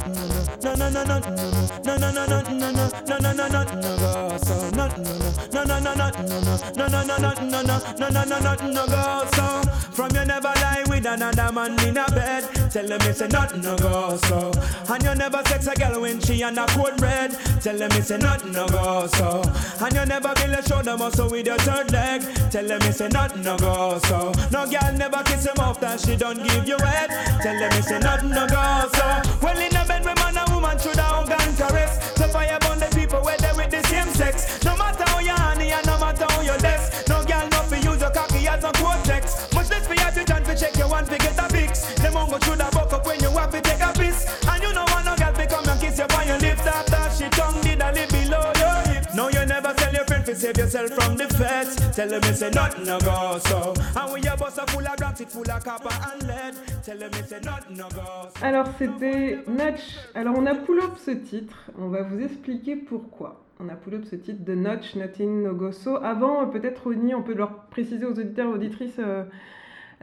no no no no no no no no no no no no no no so not no no no no no no no no no no no no no go so from you never lie with another man in a bed. Tell them it's a nothing no go so. And you never sex a girl when she on a cold red. Tell them it's a nothing no go so. And you never feel a shoulder muscle with your third leg. Tell them it's a nothing no go so. No girl never kiss him off that she don't give you head. Tell them it's a nothing no go so. Well in a bed with man and woman should have gone caress. So fire burn the people where they with the same sex. No matter how you honey and no matter how you less. No girl not for use your cocky as a cortex. Much less for you to chance to check your one to get a fix. Them mongo should have buck up when you have to take a piss. And you know one no girl to come and kiss you by your lips. After she tongue did a lip below your hips. No you never tell your friend to save yourself from the feds. Tell them it's a nothing no go so. And when your boss are full of blocks it full of copper and lead. Tell them it's a nothing no go so. Alors c'était Notch. Alors on a pull-up ce titre. On va vous expliquer pourquoi. On a pull-up ce titre de Notch, Nothing No Go So. Avant peut-être Ronnie, on peut leur préciser aux auditeurs et auditrices euh,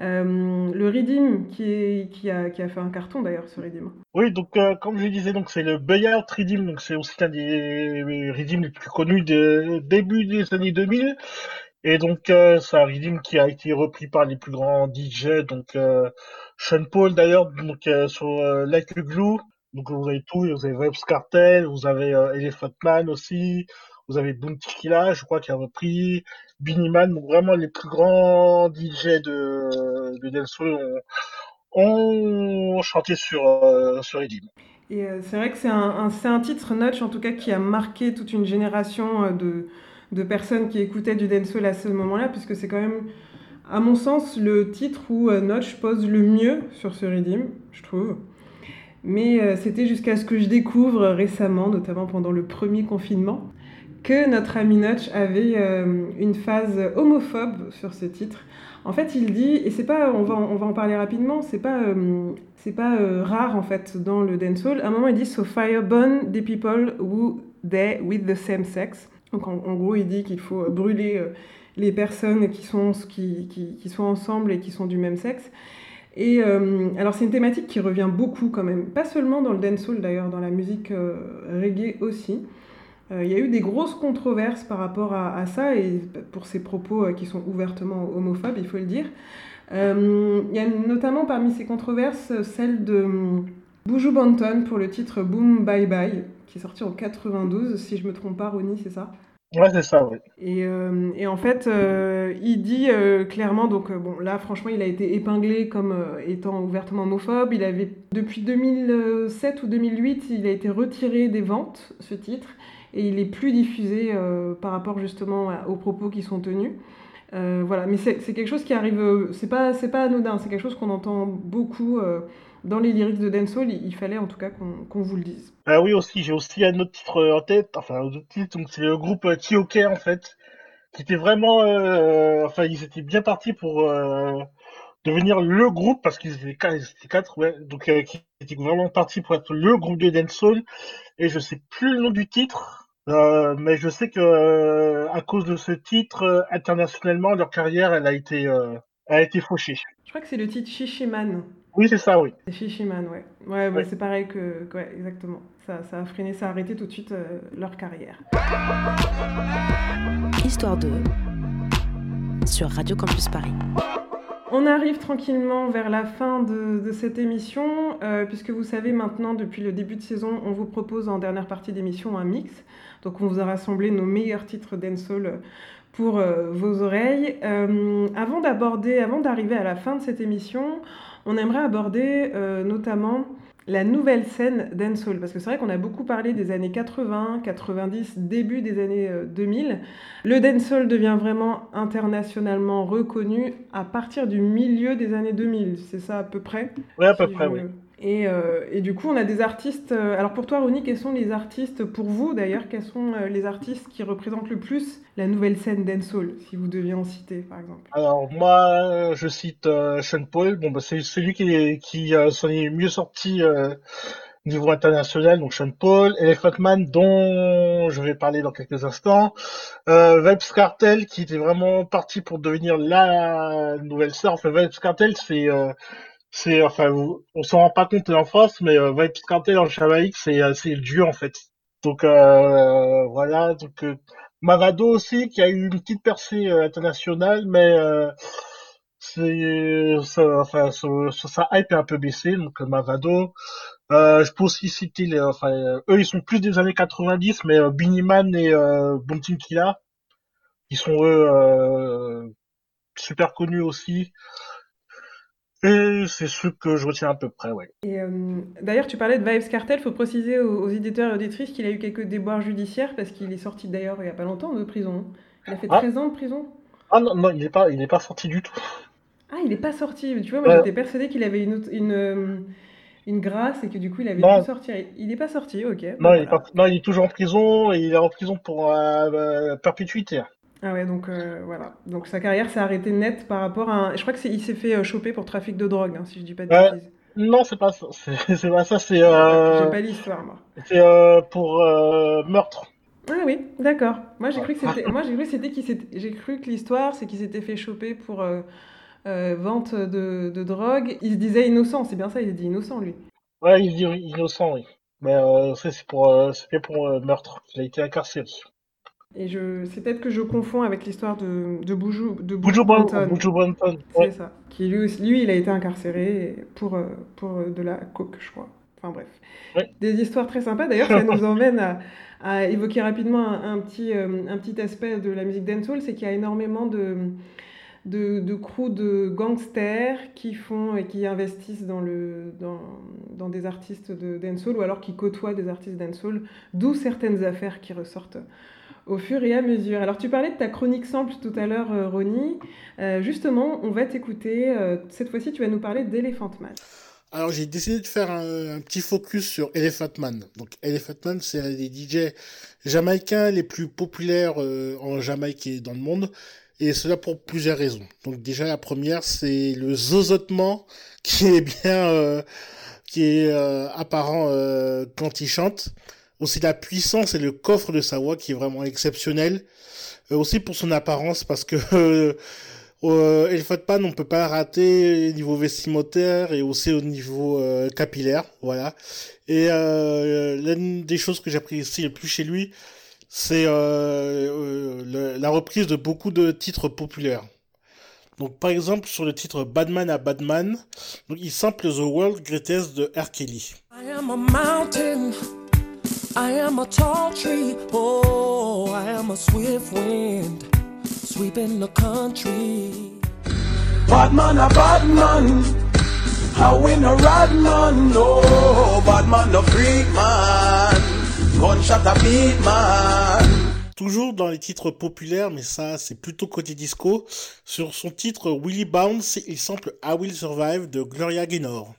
Euh, le riddim qui, est, qui, a, qui a fait un carton d'ailleurs ce riddim. Oui donc euh, comme je disais donc c'est le Buyout Riddim, donc c'est aussi un des riddim les plus connus des début des années deux mille et donc euh, c'est un riddim qui a été repris par les plus grands D J donc euh, Sean Paul d'ailleurs donc euh, sur euh, Like Glue donc vous avez tout, vous avez Vybz Kartel, vous avez euh, Elephant Man aussi. Vous avez Bounty là, je crois qu'il a repris, Beenie Man, donc vraiment les plus grands D J de, de dancehall ont on chanté sur, euh, sur Riddim. Et euh, c'est vrai que c'est un, un, c'est un titre, Notch, en tout cas, qui a marqué toute une génération de, de personnes qui écoutaient du dancehall à ce moment-là, puisque c'est quand même, à mon sens, le titre où euh, Notch pose le mieux sur ce Riddim, je trouve. Mais euh, c'était jusqu'à ce que je découvre récemment, notamment pendant le premier confinement, que notre ami Notch avait euh, une phase homophobe sur ce titre. En fait, il dit, et c'est pas, on va, on va en parler rapidement, c'est pas, euh, c'est pas euh, rare en fait dans le dancehall. À un moment, il dit so fireburn the people who they with the same sex. Donc en, en gros, il dit qu'il faut brûler euh, les personnes qui sont qui, qui qui sont ensemble et qui sont du même sexe. Et euh, alors c'est une thématique qui revient beaucoup quand même, pas seulement dans le dancehall d'ailleurs, dans la musique euh, reggae aussi. Il y a eu des grosses controverses par rapport à, à ça, et pour ces propos qui sont ouvertement homophobes, il faut le dire. Euh, il y a notamment parmi ces controverses celle de Buju Banton pour le titre Boom Bye Bye, qui est sorti en quatre-vingt-douze, si je ne me trompe pas, Ronnie, c'est ça ? Ouais, c'est ça, oui. Et, euh, et en fait, euh, il dit euh, clairement, donc euh, bon, là, franchement, il a été épinglé comme euh, étant ouvertement homophobe. Il avait, depuis deux mille sept ou deux mille huit, il a été retiré des ventes, ce titre. Et il est plus diffusé euh, par rapport justement aux propos qui sont tenus. Euh, voilà, mais c'est, c'est quelque chose qui arrive, c'est pas, c'est pas anodin, c'est quelque chose qu'on entend beaucoup euh, dans les lyrics de dancehall. Il, il fallait en tout cas qu'on, qu'on vous le dise. Ah oui aussi, j'ai aussi un autre titre en tête, enfin un autre titre, donc c'est le groupe T O K en fait, qui était vraiment, euh, enfin ils étaient bien partis pour euh, devenir le groupe parce qu'ils étaient quatre, ils étaient quatre ouais, donc euh, qui étaient vraiment partis pour être le groupe de dancehall. Et je sais plus le nom du titre. Euh, mais je sais que euh, à cause de ce titre euh, internationalement leur carrière elle a été euh, a été fauchée. Je crois que c'est le titre Shishiman. Oui c'est ça oui. C'est Shishiman ouais. Ouais, ouais. Bah, c'est pareil que ouais exactement. Ça ça a freiné, ça a arrêté tout de suite euh, leur carrière. Histoire de sur Radio Campus Paris. On arrive tranquillement vers la fin de, de cette émission, euh, puisque vous savez maintenant, depuis le début de saison, on vous propose en dernière partie d'émission un mix. Donc on vous a rassemblé nos meilleurs titres dancehall pour euh, vos oreilles. Euh, avant d'aborder, avant d'arriver à la fin de cette émission, on aimerait aborder euh, notamment la nouvelle scène dancehall, parce que c'est vrai qu'on a beaucoup parlé des années quatre-vingts, quatre-vingt-dix, début des années deux mille. Le dancehall devient vraiment internationalement reconnu à partir du milieu des années deux mille, c'est ça à peu près ? Oui, à peu près, oui. Et, euh, et du coup, on a des artistes... Euh, alors pour toi, Ronnie, quels sont les artistes, pour vous d'ailleurs, quels sont euh, les artistes qui représentent le plus la nouvelle scène dancehall, si vous deviez en citer, par exemple? Alors moi, je cite euh, Sean Paul. Bon, bah, c'est celui qui, est, qui euh, s'en est mieux sorti euh, niveau international, donc Sean Paul. Elephant Man, dont je vais parler dans quelques instants. Euh, Vybz Kartel, qui était vraiment parti pour devenir la nouvelle star. Enfin, Vybz Kartel, c'est... Euh, C'est, enfin, on s'en rend pas compte en France, mais euh, Vybz Kartel en Jamaïque, c'est, c'est le dieu, en fait. Donc, euh, voilà. Donc, euh, Mavado aussi, qui a eu une petite percée euh, internationale, mais, euh, c'est, ça, enfin, son, sa hype est un peu baissée, donc Mavado. Euh, je peux aussi citer les, enfin, eux, ils sont plus des années quatre-vingt-dix, mais euh, Beenie Man et euh, Bounty Killa, ils sont, eux, euh, super connus aussi. Et c'est ce que je retiens à peu près, ouais. Et euh, d'ailleurs, tu parlais de Vybz Kartel. Il faut préciser aux, aux éditeurs et auditrices qu'il a eu quelques déboires judiciaires parce qu'il est sorti d'ailleurs il n'y a pas longtemps de prison. Il a fait treize ah. ans de prison. Ah non, non, il n'est pas, il n'est pas sorti du tout. Ah, il n'est pas sorti. Tu vois, moi ouais. j'étais persuadée qu'il avait une, une, une grâce et que du coup, il avait non. dû sortir. Il n'est pas sorti, ok. Non, voilà. il est pas, non, il est toujours en prison et il est en prison pour euh, perpétuité. Ah ouais, donc euh, voilà. Donc sa carrière s'est arrêtée net par rapport à... Un... Je crois qu'il s'est fait euh, choper pour trafic de drogue, hein, si je dis pas de euh, bêtises. Non, c'est pas ça. C'est, c'est pas ça, c'est... Euh... J'ai pas l'histoire, moi. C'est euh, pour euh, meurtre. Ah oui, d'accord. Moi, j'ai cru que c'était... moi, j'ai cru que, c'était qu'il s'était... J'ai cru que l'histoire, c'est qu'il s'était fait choper pour euh, euh, vente de, de drogue. Il se disait innocent, c'est bien ça, il se dit innocent, lui. Ouais, il se dit innocent, oui. Mais euh, c'est, c'est pour, euh, c'est pour euh, meurtre. Il a été incarcéré. Et je... c'est peut-être que je confonds avec l'histoire de, de Buju de Buju Banton. Buju Banton. C'est ouais. ça. Qui lui, aussi... lui, il a été incarcéré pour, pour de la coke, je crois. Enfin bref. Ouais. Des histoires très sympas. D'ailleurs, ça nous emmène à, à évoquer rapidement un, un, petit, un petit aspect de la musique dancehall, c'est qu'il y a énormément de, de, de crews de gangsters qui font et qui investissent dans, le, dans, dans des artistes de dancehall ou alors qui côtoient des artistes dancehall, d'où certaines affaires qui ressortent au fur et à mesure. Alors, tu parlais de ta chronique sample tout à l'heure, euh, Ronnie. Euh, justement, on va t'écouter. Euh, cette fois-ci, tu vas nous parler d'Elephant Man. Alors, j'ai décidé de faire un, un petit focus sur Elephant Man. Donc, Elephant Man, c'est un des D J jamaïcains les plus populaires euh, en Jamaïque et dans le monde. Et cela pour plusieurs raisons. Donc, déjà, la première, c'est le zozotement qui est bien euh, qui est euh, apparent euh, quand il chante. Aussi la puissance et le coffre de sa voix qui est vraiment exceptionnel. Euh, aussi pour son apparence parce que euh, euh, Elephant Man, on peut pas rater au niveau vestimentaire et aussi au niveau euh, capillaire, voilà. Et euh, l'une des choses que j'apprécie le plus chez lui, c'est euh, euh, le, la reprise de beaucoup de titres populaires. Donc par exemple sur le titre Badman à Badman, donc il sample The World Greatest de R. Kelly. I am a mountain. I am a tall tree, oh, I am a swift wind, sweeping the country. Bad man a bad man, I win a rad man, oh, bad man a freak man, gunshot a beat man. Toujours dans les titres populaires, mais ça c'est plutôt côté disco, sur son titre Willie Bounce, il sample I Will Survive de Gloria Gaynor.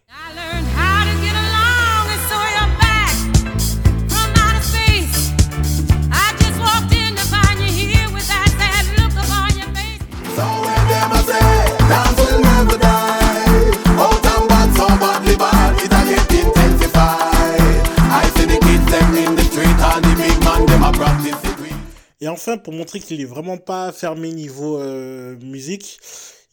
Et enfin, pour montrer qu'il est vraiment pas fermé niveau euh, musique,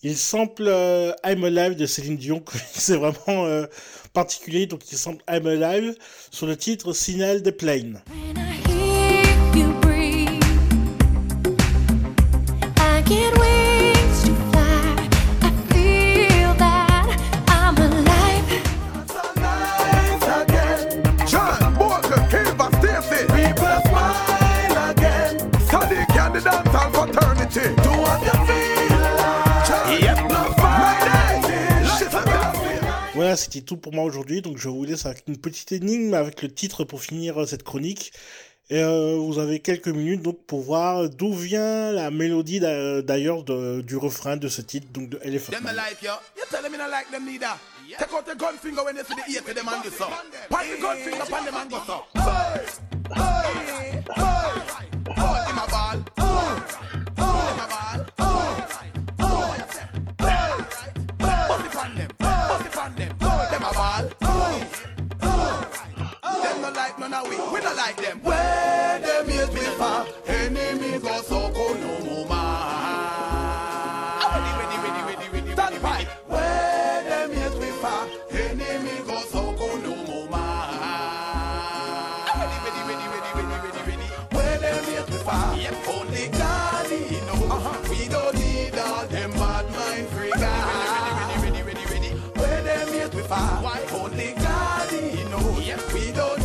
il sample euh, I'm Alive de Céline Dion, c'est vraiment euh, particulier, donc il sample I'm Alive sur le titre Signal de Plane. Voilà, c'était tout pour moi aujourd'hui, donc je vous laisse avec une petite énigme avec le titre pour finir cette chronique. Et euh, vous avez quelques minutes donc pour voir d'où vient la mélodie d'a, d'ailleurs de, du refrain de ce titre, donc de Elephant Man. Like them, where them is before, enemy go so cool no more. Stand by, where them is before, enemy go so cool no more. Where them is before, only God he knows. We don't need all them bad mind freaks. Where them is before, only God he knows. We don't.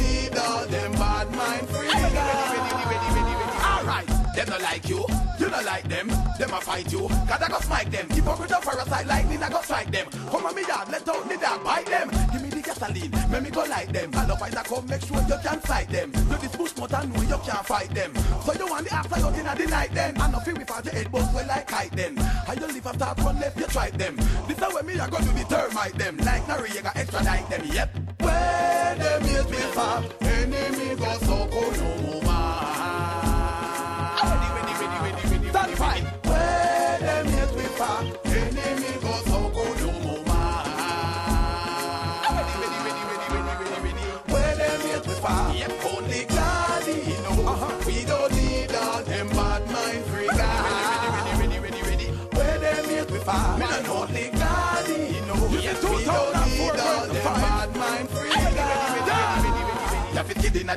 Them not like you, you not like them, them a fight you, cause I go smite them, keep up with the parasite lightning, I go strike them, come on me yard, let out the dog, bite them, give me the gasoline, make me go like them, I love I come, make sure you can't fight them, do this bush motor, no you can't fight them, so you want the after you dinner the night them, and nothing without your head bones well like kite them, and you live after one left, you try them, this is where me I go do the termite them, like Nari, you got extra like them, yep, where them is me far, enemy go so cool no more.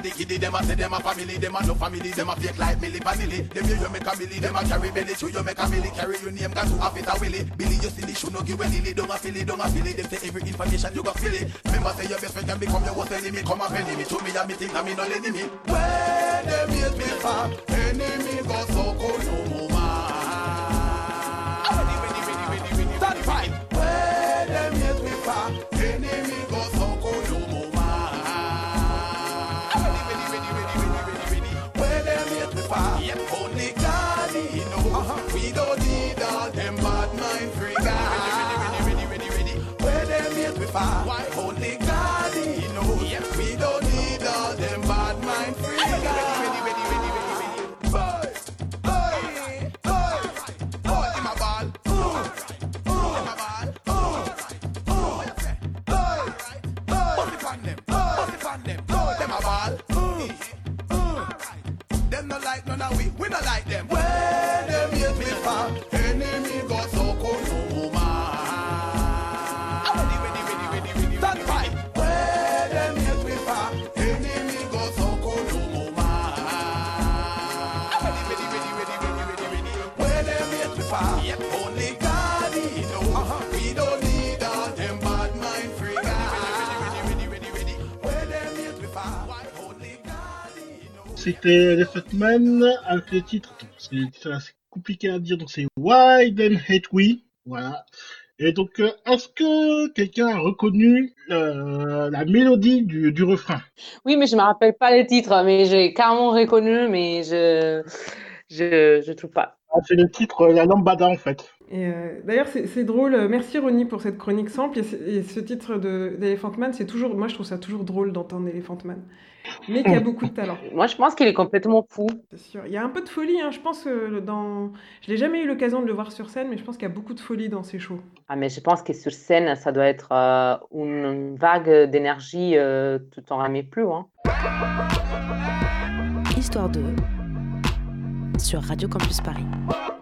They kiddy them a say them a family, them a no family, them a fake like Millie Vanilli. Them you make a milli, them a carry belly, show you make a milli, carry your name, got to have it a willy. Billy you silly, should no give a lily, don't a feel it, don't a feel it. Them say every information you got feel it. Remember say your best friend can become your worst enemy, come and enemy, show me a meeting, I mean no enemy. Where them is me fam, enemy go so cold no more. Where them is me fam, enemy go so cold no more. Only God he knows. We don't need all them bad mind freaks. Where them is we find. Why only God he knows. We don't need all them bad mind freaks. Boy, boy, boy, boy, in my ball. Boy, in my ball. Boy, boy, boy, boy, boy, them, boy, boy, them a ball. Like none of we, we not like them. Where them is me from, enemy go so cold no more. Stand by. Where them is me from, enemy go so cold no more. Where them is me from, only God he knows. We don't need all them bad mind freaks. Where them is me from. C'était Elephant Man avec le titre, c'est un titre assez compliqué à dire, donc c'est Why Them Hate We, voilà. Et donc, est-ce que quelqu'un a reconnu euh, la mélodie du, du refrain? Oui, mais je ne me rappelle pas les titres, mais j'ai carrément reconnu, mais je je, je trouve pas. Ah, c'est le titre La Lambada en fait. Et euh, d'ailleurs, c'est, c'est drôle. Merci Ronnie pour cette chronique simple. Et, et ce titre de, d'Elephant Man, c'est toujours, moi je trouve ça toujours drôle d'entendre Elephant Man, mais qui a beaucoup de talent. Moi, je pense qu'il est complètement fou. C'est sûr. Il y a un peu de folie, hein. Je pense que dans, je l'ai jamais eu l'occasion de le voir sur scène, mais je pense qu'il y a beaucoup de folie dans ses shows. Ah, mais je pense que sur scène, ça doit être euh, une vague d'énergie euh, tout en ramait plus, hein. Histoire de sur Radio Campus Paris.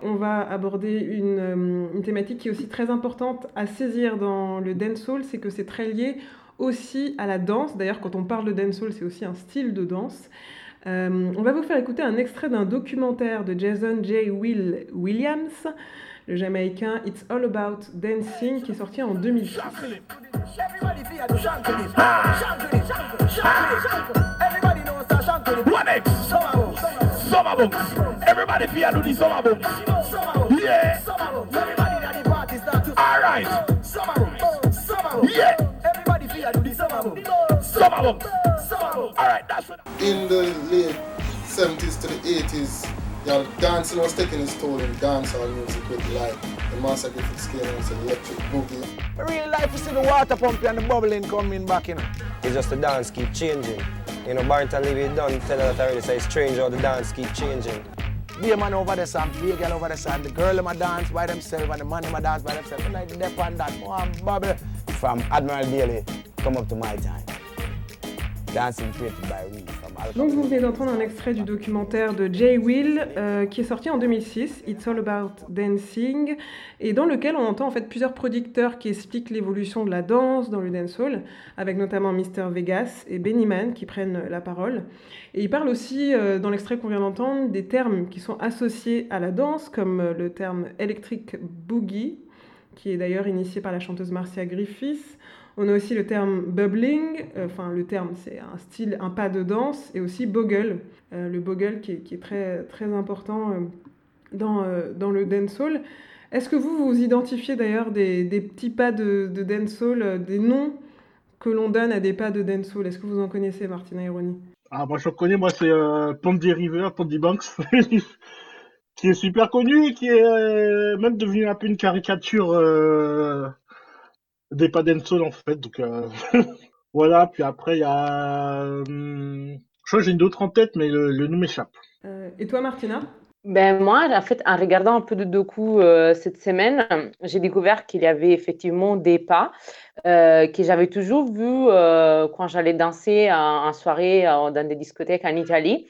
On va aborder une, une thématique qui est aussi très importante à saisir dans le dancehall, c'est que c'est très lié aussi à la danse. D'ailleurs, quand on parle de dancehall, c'est aussi un style de danse. Euh, on va vous faire écouter un extrait d'un documentaire de Jason J. Will Williams, le Jamaïcain It's All About Dancing, qui est sorti en deux mille six. Everybody feel do the summer boom. Yeah. All right. Summer boom. Summer boom. Yeah. Everybody feel do the summer boom. Summer boom. All right. That's what. In the late seventies to the eighties, y'all, dancing was taking its toll in dancehall music with like the Master Griffith Scale and the Electric Boogie. Real life is in the water pump and the bubbling coming back, you know. It's just the dance keep changing. You know, Barrington Levy done tell us already, say it's strange how the dance keep changing. Be a man over there, and be a girl over there, and the girl in a dance by themselves, and the man in a dance by themselves. And like the dep and that, oh, I'm Bobby. From Admiral Daily, come up to my time. Dancing created by we. Donc vous venez d'entendre un extrait du documentaire de Jay Will euh, qui est sorti en deux mille six, It's All About Dancing, et dans lequel on entend en fait plusieurs producteurs qui expliquent l'évolution de la danse dans le dancehall, avec notamment mister Vegas et Beenie Man qui prennent la parole. Et ils parlent aussi, euh, dans l'extrait qu'on vient d'entendre, des termes qui sont associés à la danse, comme le terme Electric Boogie, qui est d'ailleurs initié par la chanteuse Marcia Griffiths. On a aussi le terme bubbling, enfin euh, le terme c'est un style, un pas de danse, et aussi bogle, euh, le bogle qui est, qui est très, très important euh, dans, euh, dans le dancehall. Est-ce que vous vous identifiez d'ailleurs des, des petits pas de, de dancehall, euh, des noms que l'on donne à des pas de dancehall? Est-ce que vous en connaissez, Martina Ironi? Ah moi je connais, moi c'est euh, Pondy River, Pondy Banks, qui est super connu, qui est euh, même devenu un peu une caricature... Euh... Des pas dancehall en fait, donc euh... voilà. Puis après, il y a. Je crois que j'ai une autre en tête, mais le, le nom m'échappe. Euh, et toi, Martina ? Ben, moi, en fait, en regardant un peu de docu euh, cette semaine, j'ai découvert qu'il y avait effectivement des pas euh, que j'avais toujours vus euh, quand j'allais danser en, en soirée euh, dans des discothèques en Italie.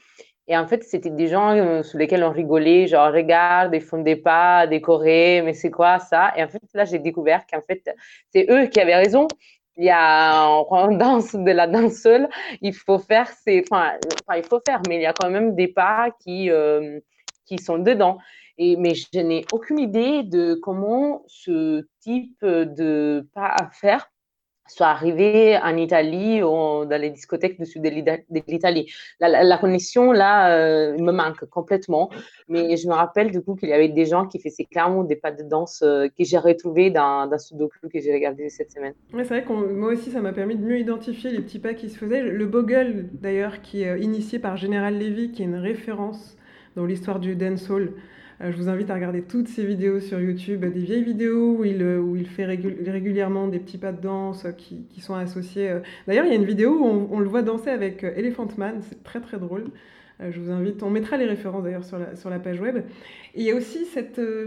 Et en fait, c'était des gens euh, sur lesquels on rigolait, genre, regarde, ils font des pas, des chorés, mais c'est quoi ça? Et en fait, là, j'ai découvert qu'en fait, c'est eux qui avaient raison. Il y a, on danse de la danse seule, il faut faire, ses, enfin, enfin, il faut faire, mais il y a quand même des pas qui, euh, qui sont dedans. Et, mais je n'ai aucune idée de comment ce type de pas à faire soit arrivé en Italie ou dans les discothèques du sud de l'Italie. La, la, la connexion, là, euh, me manque complètement. Mais je me rappelle, du coup, qu'il y avait des gens qui faisaient clairement des pas de danse euh, que j'ai retrouvés dans, dans ce docu que j'ai regardé cette semaine. Ouais, c'est vrai que moi aussi, ça m'a permis de mieux identifier les petits pas qui se faisaient. Le bogle, d'ailleurs, qui est initié par General Levy, qui est une référence dans l'histoire du dancehall. Je vous invite à regarder toutes ses vidéos sur YouTube, des vieilles vidéos où il, où il fait régulièrement des petits pas de danse qui, qui sont associés. D'ailleurs, il y a une vidéo où on, on le voit danser avec Elephant Man, c'est très très drôle. Je vous invite, on mettra les références d'ailleurs sur la, sur la page web. Et il y a aussi cette, euh,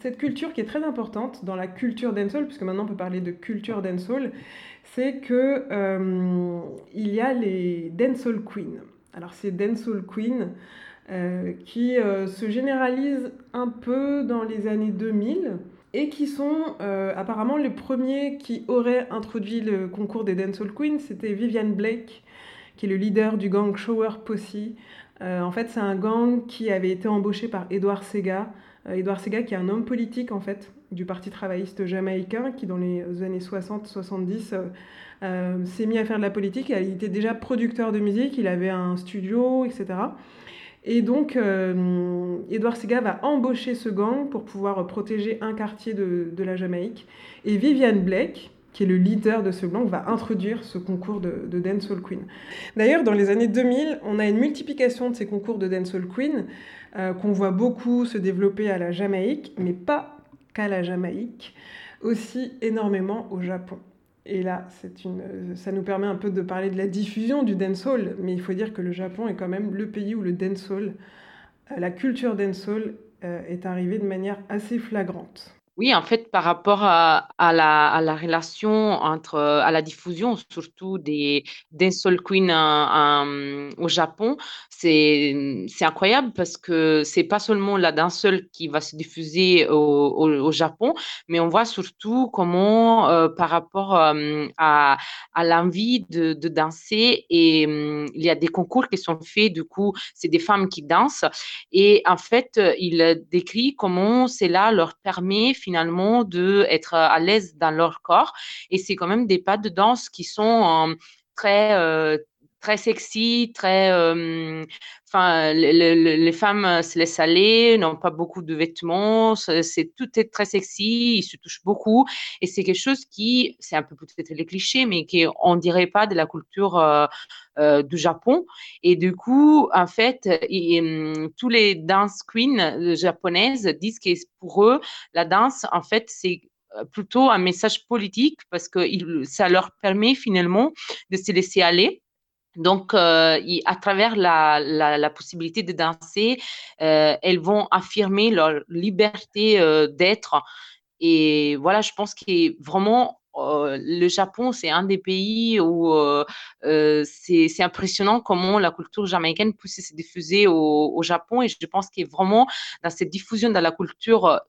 cette culture qui est très importante dans la culture dancehall, puisque maintenant on peut parler de culture dancehall, c'est qu'il euh, y a les dancehall queens. Alors ces dancehall queens, Euh, qui euh, se généralisent un peu dans les années deux mille et qui sont euh, apparemment les premiers qui auraient introduit le concours des Dancehall Queens. C'était Vivian Blake, qui est le leader du gang Shower Posse. Euh, en fait, c'est un gang qui avait été embauché par Edward Seaga. Euh, Edward Seaga, qui est un homme politique, en fait, du Parti travailliste jamaïcain, qui, dans les années soixante soixante-dix, euh, euh, s'est mis à faire de la politique. Il était déjà producteur de musique, il avait un studio, et cetera Et donc, euh, Edward Seaga va embaucher ce gang pour pouvoir protéger un quartier de, de la Jamaïque. Et Vivian Blake, qui est le leader de ce gang, va introduire ce concours de, de Dancehall Queen. D'ailleurs, dans les années deux mille, on a une multiplication de ces concours de Dancehall Queen euh, qu'on voit beaucoup se développer à la Jamaïque, mais pas qu'à la Jamaïque, aussi énormément au Japon. Et là, c'est une, ça nous permet un peu de parler de la diffusion du dancehall, mais il faut dire que le Japon est quand même le pays où le dancehall, la culture dancehall euh, est arrivée de manière assez flagrante. Oui, en fait, par rapport à, à, la, à la relation entre, à la diffusion surtout des dancehall queens au Japon, c'est, c'est incroyable parce que c'est pas seulement la dancehall qui va se diffuser au, au, au Japon, mais on voit surtout comment, euh, par rapport euh, à, à l'envie de, de danser, et euh, il y a des concours qui sont faits, du coup, c'est des femmes qui dansent, et en fait, il décrit comment cela leur permet finalement d'être à l'aise dans leur corps, et c'est quand même des pas de danse qui sont euh, très, euh, très sexy, très, euh, enfin, les, les, les femmes se laissent aller, n'ont pas beaucoup de vêtements, c'est, tout est très sexy, ils se touchent beaucoup, et c'est quelque chose qui, c'est un peu peut-être les clichés, mais qui on dirait pas de la culture euh, euh, du Japon. Et du coup, en fait, et, et, tous les dance queens japonaises disent que pour eux, la danse, en fait, c'est plutôt un message politique parce que il, ça leur permet finalement de se laisser aller. Donc, euh, il, à travers la, la, la possibilité de danser, euh, elles vont affirmer leur liberté euh, d'être. Et voilà, je pense que vraiment, euh, le Japon, c'est un des pays où euh, euh, c'est, c'est impressionnant comment la culture jamaïcaine peut se diffuser au, au Japon. Et je pense que vraiment, dans cette diffusion de la culture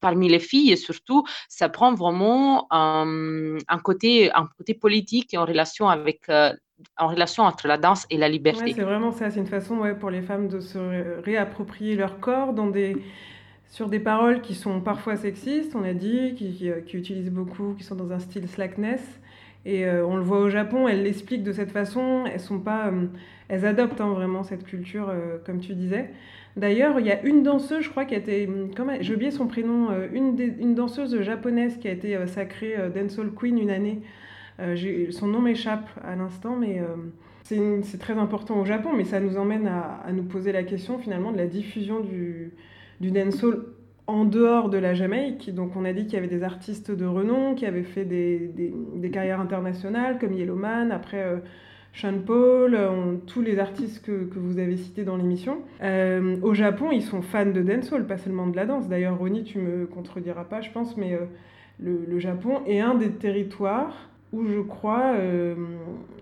parmi les filles, et surtout, ça prend vraiment euh, un, côté, un côté politique en relation avec... Euh, en relation entre la danse et la liberté. Ouais, c'est vraiment ça, c'est une façon ouais, pour les femmes de se ré- réapproprier leur corps dans des... sur des paroles qui sont parfois sexistes, on a dit, qui, qui, qui utilisent beaucoup, qui sont dans un style slackness. Et euh, on le voit au Japon, elles l'expliquent de cette façon, elles, sont pas, euh, elles adoptent hein, vraiment cette culture, euh, comme tu disais. D'ailleurs, il y a une danseuse, je crois, qui a été, comment, j'ai oublié son prénom, euh, une, des, une danseuse japonaise qui a été euh, sacrée euh, Dancehall Queen une année. Euh, j'ai, son nom m'échappe à l'instant, mais euh, c'est, une, c'est très important au Japon, mais ça nous emmène à, à nous poser la question finalement de la diffusion du, du dancehall en dehors de la Jamaïque. Donc on a dit qu'il y avait des artistes de renom qui avaient fait des, des, des carrières internationales comme Yellowman, après euh, Sean Paul, euh, tous les artistes que, que vous avez cités dans l'émission. Euh, au Japon, ils sont fans de dancehall, pas seulement de la danse. D'ailleurs, Ronnie, tu me contrediras pas, je pense, mais euh, le, le Japon est un des territoires où je crois euh,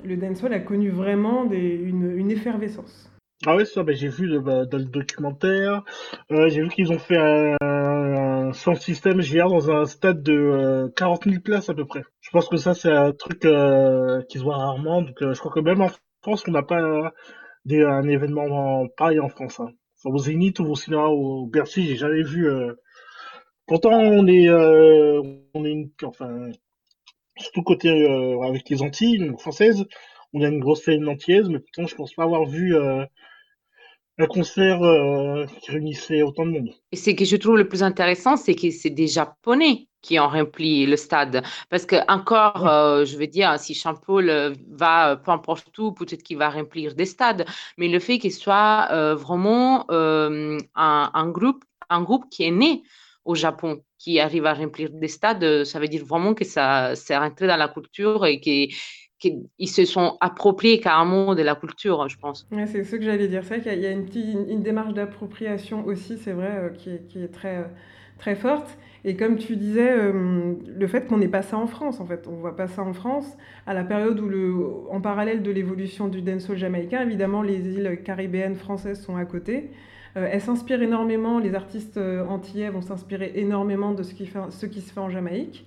le dancehall a connu vraiment des, une, une effervescence. Ah oui, ça, bah, j'ai vu le, bah, dans le documentaire, euh, j'ai vu qu'ils ont fait un, un sound system G R dans un stade de euh, quarante mille places à peu près. Je pense que ça, c'est un truc euh, qui se voit rarement. Donc, euh, je crois que même en France, on n'a pas euh, des, un événement pareil en France. Hein. Enfin, au Zénith ou au cinéma ou au Bercy, j'ai jamais vu. Euh... Pourtant, on est, euh, on est une, enfin. Surtout côté euh, avec les Antilles françaises, on a une grosse scène antillaise, mais pourtant je pense pas avoir vu euh, un concert euh, qui réunissait autant de monde. Et ce que je trouve le plus intéressant, c'est que c'est des Japonais qui ont rempli le stade. Parce que encore, euh, je veux dire, si Sean Paul va, peu importe où, peut-être qu'il va remplir des stades, mais le fait qu'il soit euh, vraiment euh, un, un, groupe, un groupe qui est né au Japon, qui arrive à remplir des stades, ça veut dire vraiment que ça s'est rentré dans la culture et qu'ils, qu'ils se sont appropriés carrément de la culture, je pense. Ouais, c'est ce que j'allais dire. C'est vrai qu'il y a une, petite, une démarche d'appropriation aussi, c'est vrai, euh, qui, qui est très, euh, très forte. Et comme tu disais, euh, le fait qu'on n'ait pas ça en France, en fait, on ne voit pas ça en France, à la période où, le, en parallèle de l'évolution du dancehall jamaïcain, évidemment, les îles caribéennes françaises sont à côté. Euh, elle s'inspire énormément, les artistes euh, antillais vont s'inspirer énormément de ce qui, fait, ce qui se fait en Jamaïque.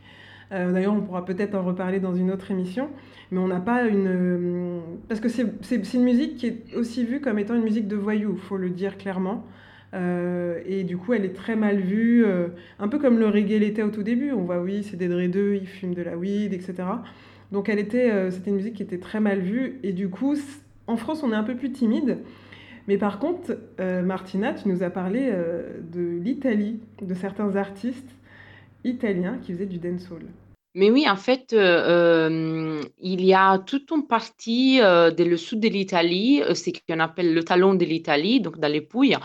Euh, d'ailleurs, on pourra peut-être en reparler dans une autre émission, mais on n'a pas une... Euh, parce que c'est, c'est, c'est une musique qui est aussi vue comme étant une musique de voyous, il faut le dire clairement. Euh, et du coup, elle est très mal vue, euh, un peu comme le reggae l'était au tout début. On voit, oui, c'est des dreadeux, ils fument de la weed, et cetera. Donc, elle était, euh, c'était une musique qui était très mal vue. Et du coup, en France, on est un peu plus timide. Mais par contre, euh, Martina, tu nous as parlé euh, de l'Italie, de certains artistes italiens qui faisaient du dancehall. Mais oui, en fait, euh, il y a toute une partie euh, de le sud de l'Italie, c'est ce qu'on appelle le talon de l'Italie, donc dans les Pouilles.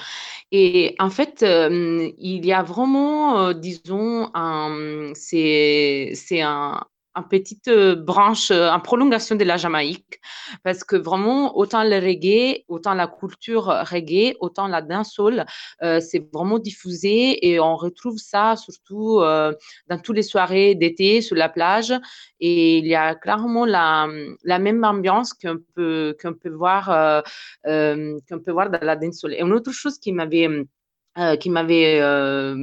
Et en fait, euh, il y a vraiment, euh, disons, un, c'est, c'est un... une petite branche, en prolongation de la Jamaïque, parce que vraiment, autant le reggae, autant la culture reggae, autant la dancehall, euh, c'est vraiment diffusé et on retrouve ça surtout euh, dans toutes les soirées d'été sur la plage. Et il y a clairement la, la même ambiance qu'on peut, qu'on peut voir, euh, euh, qu'on peut voir dans la dancehall. Et une autre chose qui m'avait... Euh, qui m'avait euh,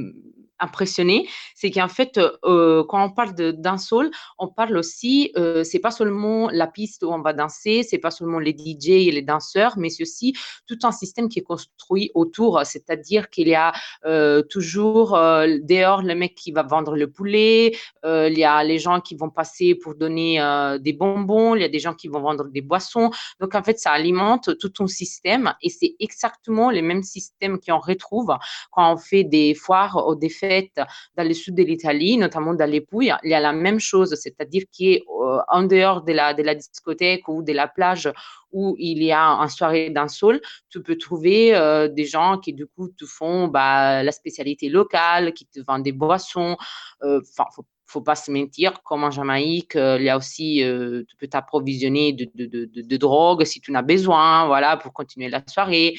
impressionné, c'est qu'en fait, euh, quand on parle de dancehall, on parle aussi, euh, c'est pas seulement la piste où on va danser, c'est pas seulement les D J et les danseurs, mais c'est aussi tout un système qui est construit autour, c'est-à-dire qu'il y a euh, toujours euh, dehors le mec qui va vendre le poulet, euh, il y a les gens qui vont passer pour donner euh, des bonbons, il y a des gens qui vont vendre des boissons, donc en fait, ça alimente tout un système et c'est exactement le même système qu'on retrouve quand on fait des foires ou des fêtes dans le sud de l'Italie, notamment dans les Pouilles, il y a la même chose, c'est-à-dire qu'en dehors de la, de la discothèque ou de la plage où il y a un soirée dancehall, tu peux trouver euh, des gens qui du coup te font bah, la spécialité locale, qui te vendent des boissons, euh, faut faut pas se mentir, comme en Jamaïque, euh, il y a aussi, euh, tu peux t'approvisionner de, de, de, de, de drogue si tu en as besoin, voilà, pour continuer la soirée.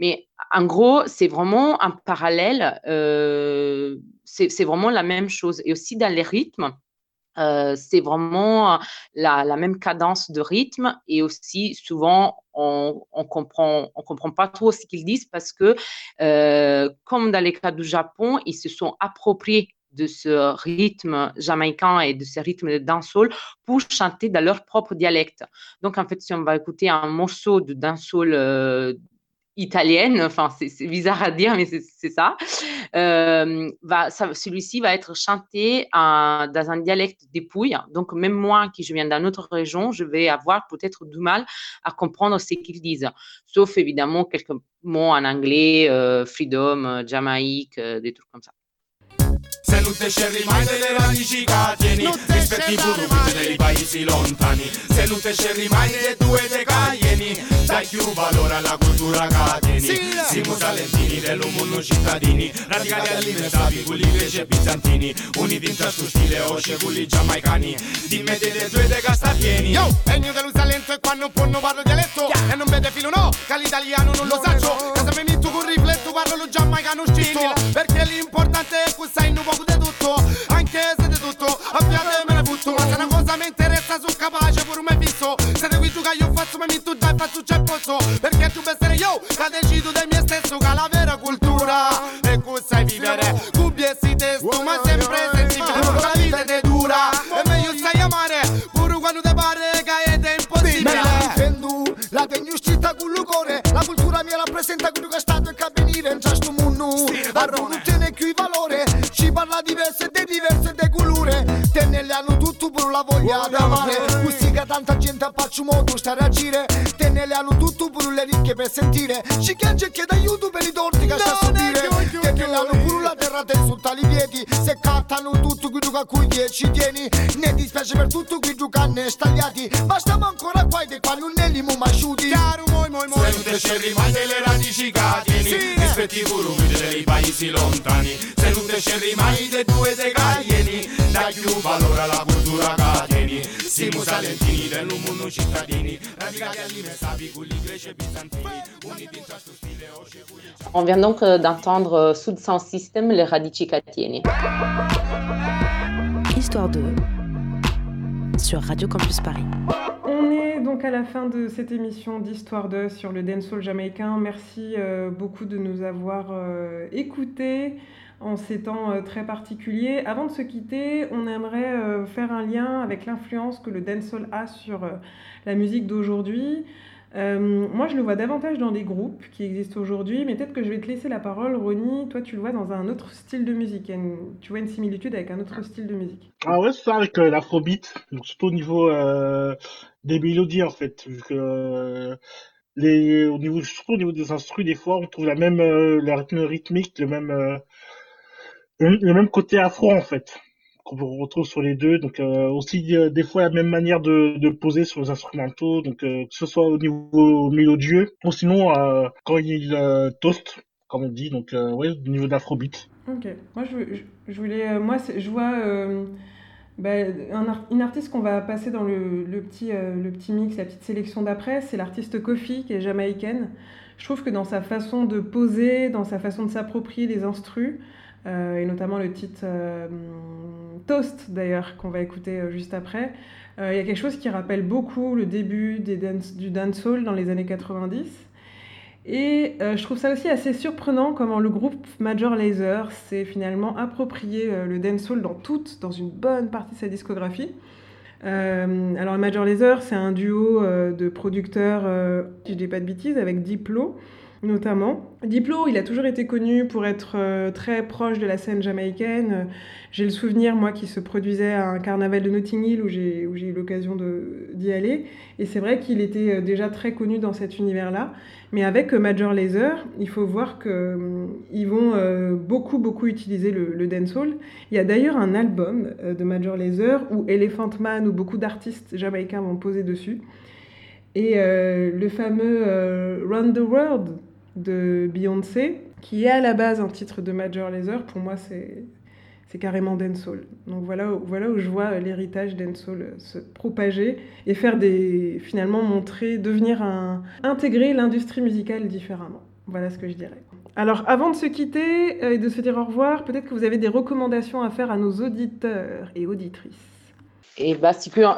Mais en gros, c'est vraiment un parallèle, euh, c'est, c'est vraiment la même chose. Et aussi dans les rythmes, euh, c'est vraiment la, la même cadence de rythme. Et aussi, souvent, on ne comprend, on comprend pas trop ce qu'ils disent parce que, euh, comme dans les cas du Japon, ils se sont appropriés de ce rythme jamaïcain et de ce rythme de dancehall pour chanter dans leur propre dialecte. Donc, en fait, si on va écouter un morceau de dancehall euh, italienne, enfin c'est, c'est bizarre à dire mais c'est, c'est ça. Euh, va, ça, celui-ci va être chanté à, dans un dialecte des Pouilles, donc même moi qui je viens d'une autre région, je vais avoir peut-être du mal à comprendre ce qu'ils disent, sauf évidemment quelques mots en anglais, euh, freedom, Jamaïque, euh, des trucs comme ça. Se non te scerri mai delle radici catieni, rispetti i burubiti dei paesi lontani. Se non te scerri mai delle tue decaieni, dai più valore alla cultura catieni. Siamo talentini dell'umondo cittadini, radicali all'inversavi, quelli invece bizantini. Uniti in tasto stile, osce quelli giamaicani, dimmi delle tue decastapieni. Yo, regno dello talento e qua non ponno parlo dialetto, e non vede filo no, che l'italiano non lo saccio. Casa me mi tu con rifletto, parlo lo giamaicano scritto, perché l'importante è questo. Sai un poco di tutto, anche se di tutto a piano me ne butto. Ma se una cosa mi interessa sono capace pure mai visto. Siete qui tu che io faccio ma mi tu dai faccio c'è posso. Perché tu per essere io la decido di me stesso. Che la vera cultura e cui sai vivere. Cubbie si testo ma sempre sensibile. La vita te dura e meglio sai amare. Pure quando te pare che è impossibile. La tengo uscita con l'ucore. La cultura mia rappresenta quello che è stato e che avvenire in questo mondo. Arrono tiene più valore. Ci parla diverse e diverse de colore. Te ne le hanno tutto pure la voglia oh, d'amare. Musica tanta gente a faccio modo stare a gire. Te ne le hanno tutto pure le ricche per sentire. Ci chiede che d'aiuto per i torti che sta a sentire. Te ne le hanno pure la terra te su tali piedi. Se cattano tutto quello che a cui te ci tieni. Ne dispiace per tutto quello che hanno stagliati. Ma stiamo ancora qua e qua non ne li mo masciuti. Se non te scerri mai delle radici catieni, rispetti i dei paesi lontani. Se non te scerri mai dei due dei caieni, dai più valore alla cultura catieni. Siamo salentini dell'umondo cittadini, radicati all'inversavi, quelli greci e bizantini, uniti in tasto stile oce. On vient donc d'entendre sous son système les radici catieni. Histoire deux sur Radio Campus Paris. On est donc à la fin de cette émission d'Histoire deux sur le dancehall jamaïcain. Merci euh, beaucoup de nous avoir euh, écoutés en ces temps euh, très particuliers. Avant de se quitter, on aimerait euh, faire un lien avec l'influence que le dancehall a sur euh, la musique d'aujourd'hui. Euh, moi, je le vois davantage dans des groupes qui existent aujourd'hui, mais peut-être que je vais te laisser la parole, Ronnie. Toi, tu le vois dans un autre style de musique. Une, tu vois une similitude avec un autre style de musique. Ah ouais, c'est ça, avec euh, l'afrobeat. Donc, surtout au niveau euh, des mélodies, en fait. Vu que, euh, les, au niveau, surtout au niveau des instrus, des fois, on trouve la même euh, le rythme rythmique, le même, euh, le même côté afro, en fait, qu'on retrouve sur les deux, donc euh, aussi euh, des fois la même manière de, de poser sur les instrumentaux, donc euh, que ce soit au niveau mélodieux, ou sinon euh, quand il euh, toast, comme on dit, donc euh, ouais, au niveau d'afrobeat. Ok, moi je, je voulais, moi c'est, je vois euh, bah, un, une artiste qu'on va passer dans le, le, petit, euh, le petit mix, la petite sélection d'après, c'est l'artiste Kofi qui est jamaïcaine. Je trouve que dans sa façon de poser, dans sa façon de s'approprier des instrus, euh, et notamment le titre euh, Toast d'ailleurs qu'on va écouter euh, juste après, il euh, y a quelque chose qui rappelle beaucoup le début des dance, du dancehall dans les années quatre-vingt-dix Et euh, je trouve ça aussi assez surprenant comment le groupe Major Lazer s'est finalement approprié euh, le dancehall dans toute, dans une bonne partie de sa discographie. Euh, alors Major Lazer, c'est un duo euh, de producteurs, euh, si je dis pas de bêtises, avec Diplo notamment. Diplo, il a toujours été connu pour être euh, très proche de la scène jamaïcaine. J'ai le souvenir, moi, qu'il se produisait à un carnaval de Notting Hill où j'ai, où j'ai eu l'occasion de, d'y aller. Et c'est vrai qu'il était déjà très connu dans cet univers-là. Mais avec Major Lazer, il faut voir qu'ils euh, vont euh, beaucoup, beaucoup utiliser le, le dancehall. Il y a d'ailleurs un album euh, de Major Lazer où Elephant Man, où beaucoup d'artistes jamaïcains vont poser dessus. Et euh, le fameux euh, « Round the World » de Beyoncé, qui est à la base un titre de Major Lazer, pour moi, c'est, c'est carrément dancehall. Donc voilà où, voilà où je vois l'héritage dancehall se propager et faire des, finalement montrer, devenir un, intégrer l'industrie musicale différemment. Voilà ce que je dirais. Alors avant de se quitter et de se dire au revoir, peut-être que vous avez des recommandations à faire à nos auditeurs et auditrices. Et bah,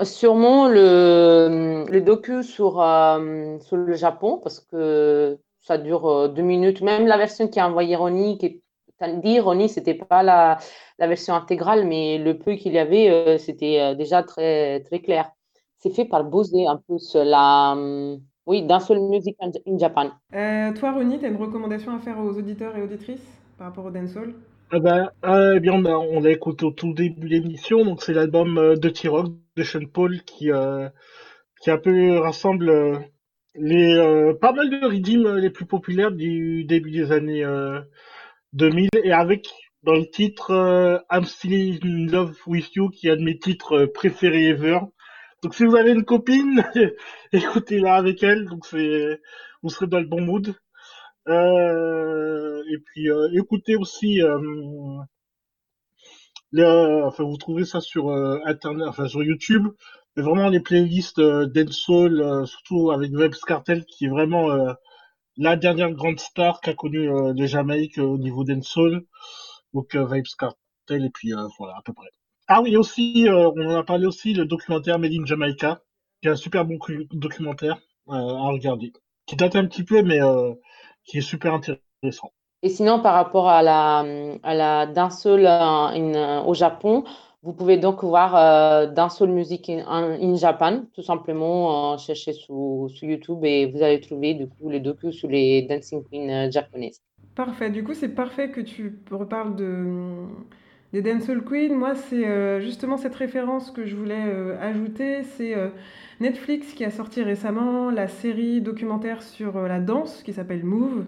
sûrement le, le docu sur, euh, sur le Japon, parce que ça dure deux minutes. Même la version qui a envoyé Ronnie, qui dit Ronnie, c'était pas la, la version intégrale, mais le peu qu'il y avait, euh, c'était déjà très, très clair. C'est fait par Bosé, en plus, la, euh, oui, Dancehall Music in Japan. Euh, toi, Ronnie, tu as une recommandation à faire aux auditeurs et auditrices par rapport au dancehall? Ah bah, euh, bien, on, on l'a écouté au tout début de l'émission, donc c'est l'album euh, Dutty Rock de Sean Paul qui, euh, qui un peu rassemble euh, les, euh, pas mal de riddim les plus populaires du début des années euh, deux mille, et avec dans le titre euh, I'm Still in Love with You, qui est un de mes titres euh, préférés ever. Donc si vous avez une copine, écoutez-la avec elle, donc c'est, vous serez dans le bon mood. Euh, et puis euh, écoutez aussi euh, le, enfin vous trouvez ça sur euh, internet, enfin sur YouTube, mais vraiment les playlists euh, dancehall, euh, surtout avec Vybz Kartel qui est vraiment euh, la dernière grande star qu'a connue euh, les Jamaïques euh, au niveau dancehall, donc euh, Vybz Kartel, et puis euh, voilà à peu près. Ah oui, aussi euh, on en a parlé aussi, le documentaire Made in Jamaica, qui est un super bon documentaire euh, à regarder, qui date un petit peu mais euh, qui est super intéressant. Et sinon, par rapport à la, à la dancehall in, au Japon, vous pouvez donc voir euh, Dancehall Music in, in Japan, tout simplement euh, chercher sur YouTube et vous allez trouver du coup les docus sur les dancing queens euh, japonaises. Parfait. Du coup, c'est parfait que tu reparles de, des dancehall queens. Moi, c'est euh, justement cette référence que je voulais euh, ajouter. C'est euh, Netflix qui a sorti récemment la série documentaire sur euh, la danse qui s'appelle Move.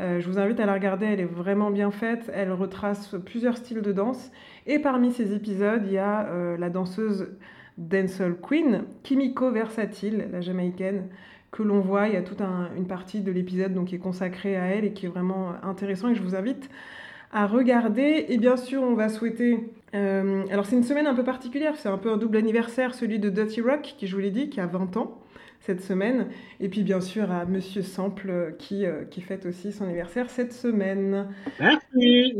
Euh, je vous invite à la regarder, elle est vraiment bien faite. Elle retrace plusieurs styles de danse. Et parmi ces épisodes, il y a euh, la danseuse dancehall queen, Kimiko Versatile, la Jamaïcaine, que l'on voit. Il y a toute un, une partie de l'épisode donc, qui est consacrée à elle et qui est vraiment intéressant. Et je vous invite à regarder. Et bien sûr, on va souhaiter... Euh, alors, c'est une semaine un peu particulière. C'est un peu un double anniversaire, celui de Dutty Rock, qui, je vous l'ai dit, qui a vingt ans cette semaine. Et puis, bien sûr, à Monsieur Sample, qui, euh, qui fête aussi son anniversaire cette semaine. Merci.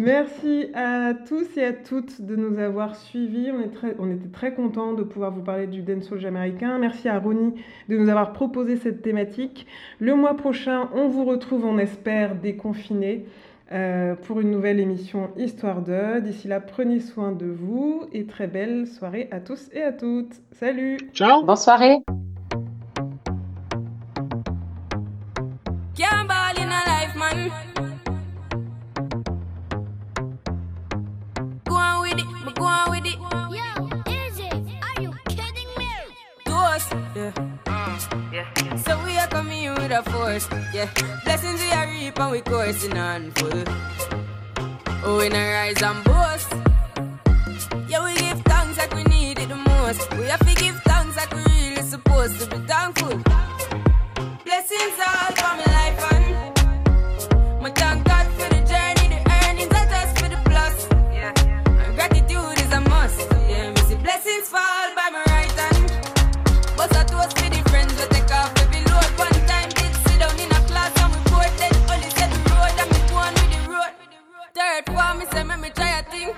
Merci à tous et à toutes de nous avoir suivis. On, est très, on était très contents de pouvoir vous parler du dancehall jamaïcain. Merci à Ronnie de nous avoir proposé cette thématique. Le mois prochain, on vous retrouve, on espère, déconfinés. Euh, pour une nouvelle émission Histoire de. D'ici là, prenez soin de vous et très belle soirée à tous et à toutes. Salut. Ciao. Bonne soirée. Force, yeah. Blessings we are reap and we coursing on full. Oh, we na rise and boast. Yeah, we give thanks like we need it the most. We have to give thanks like we really supposed to be thankful. Blessings all for my life and my thank God for the journey, the earnings that us for the plus. Yeah, and gratitude is a must. Yeah, we see blessings fall by my right hand. But I toast for the friends we take off every load one time. Third one, me say, me, me try a thing.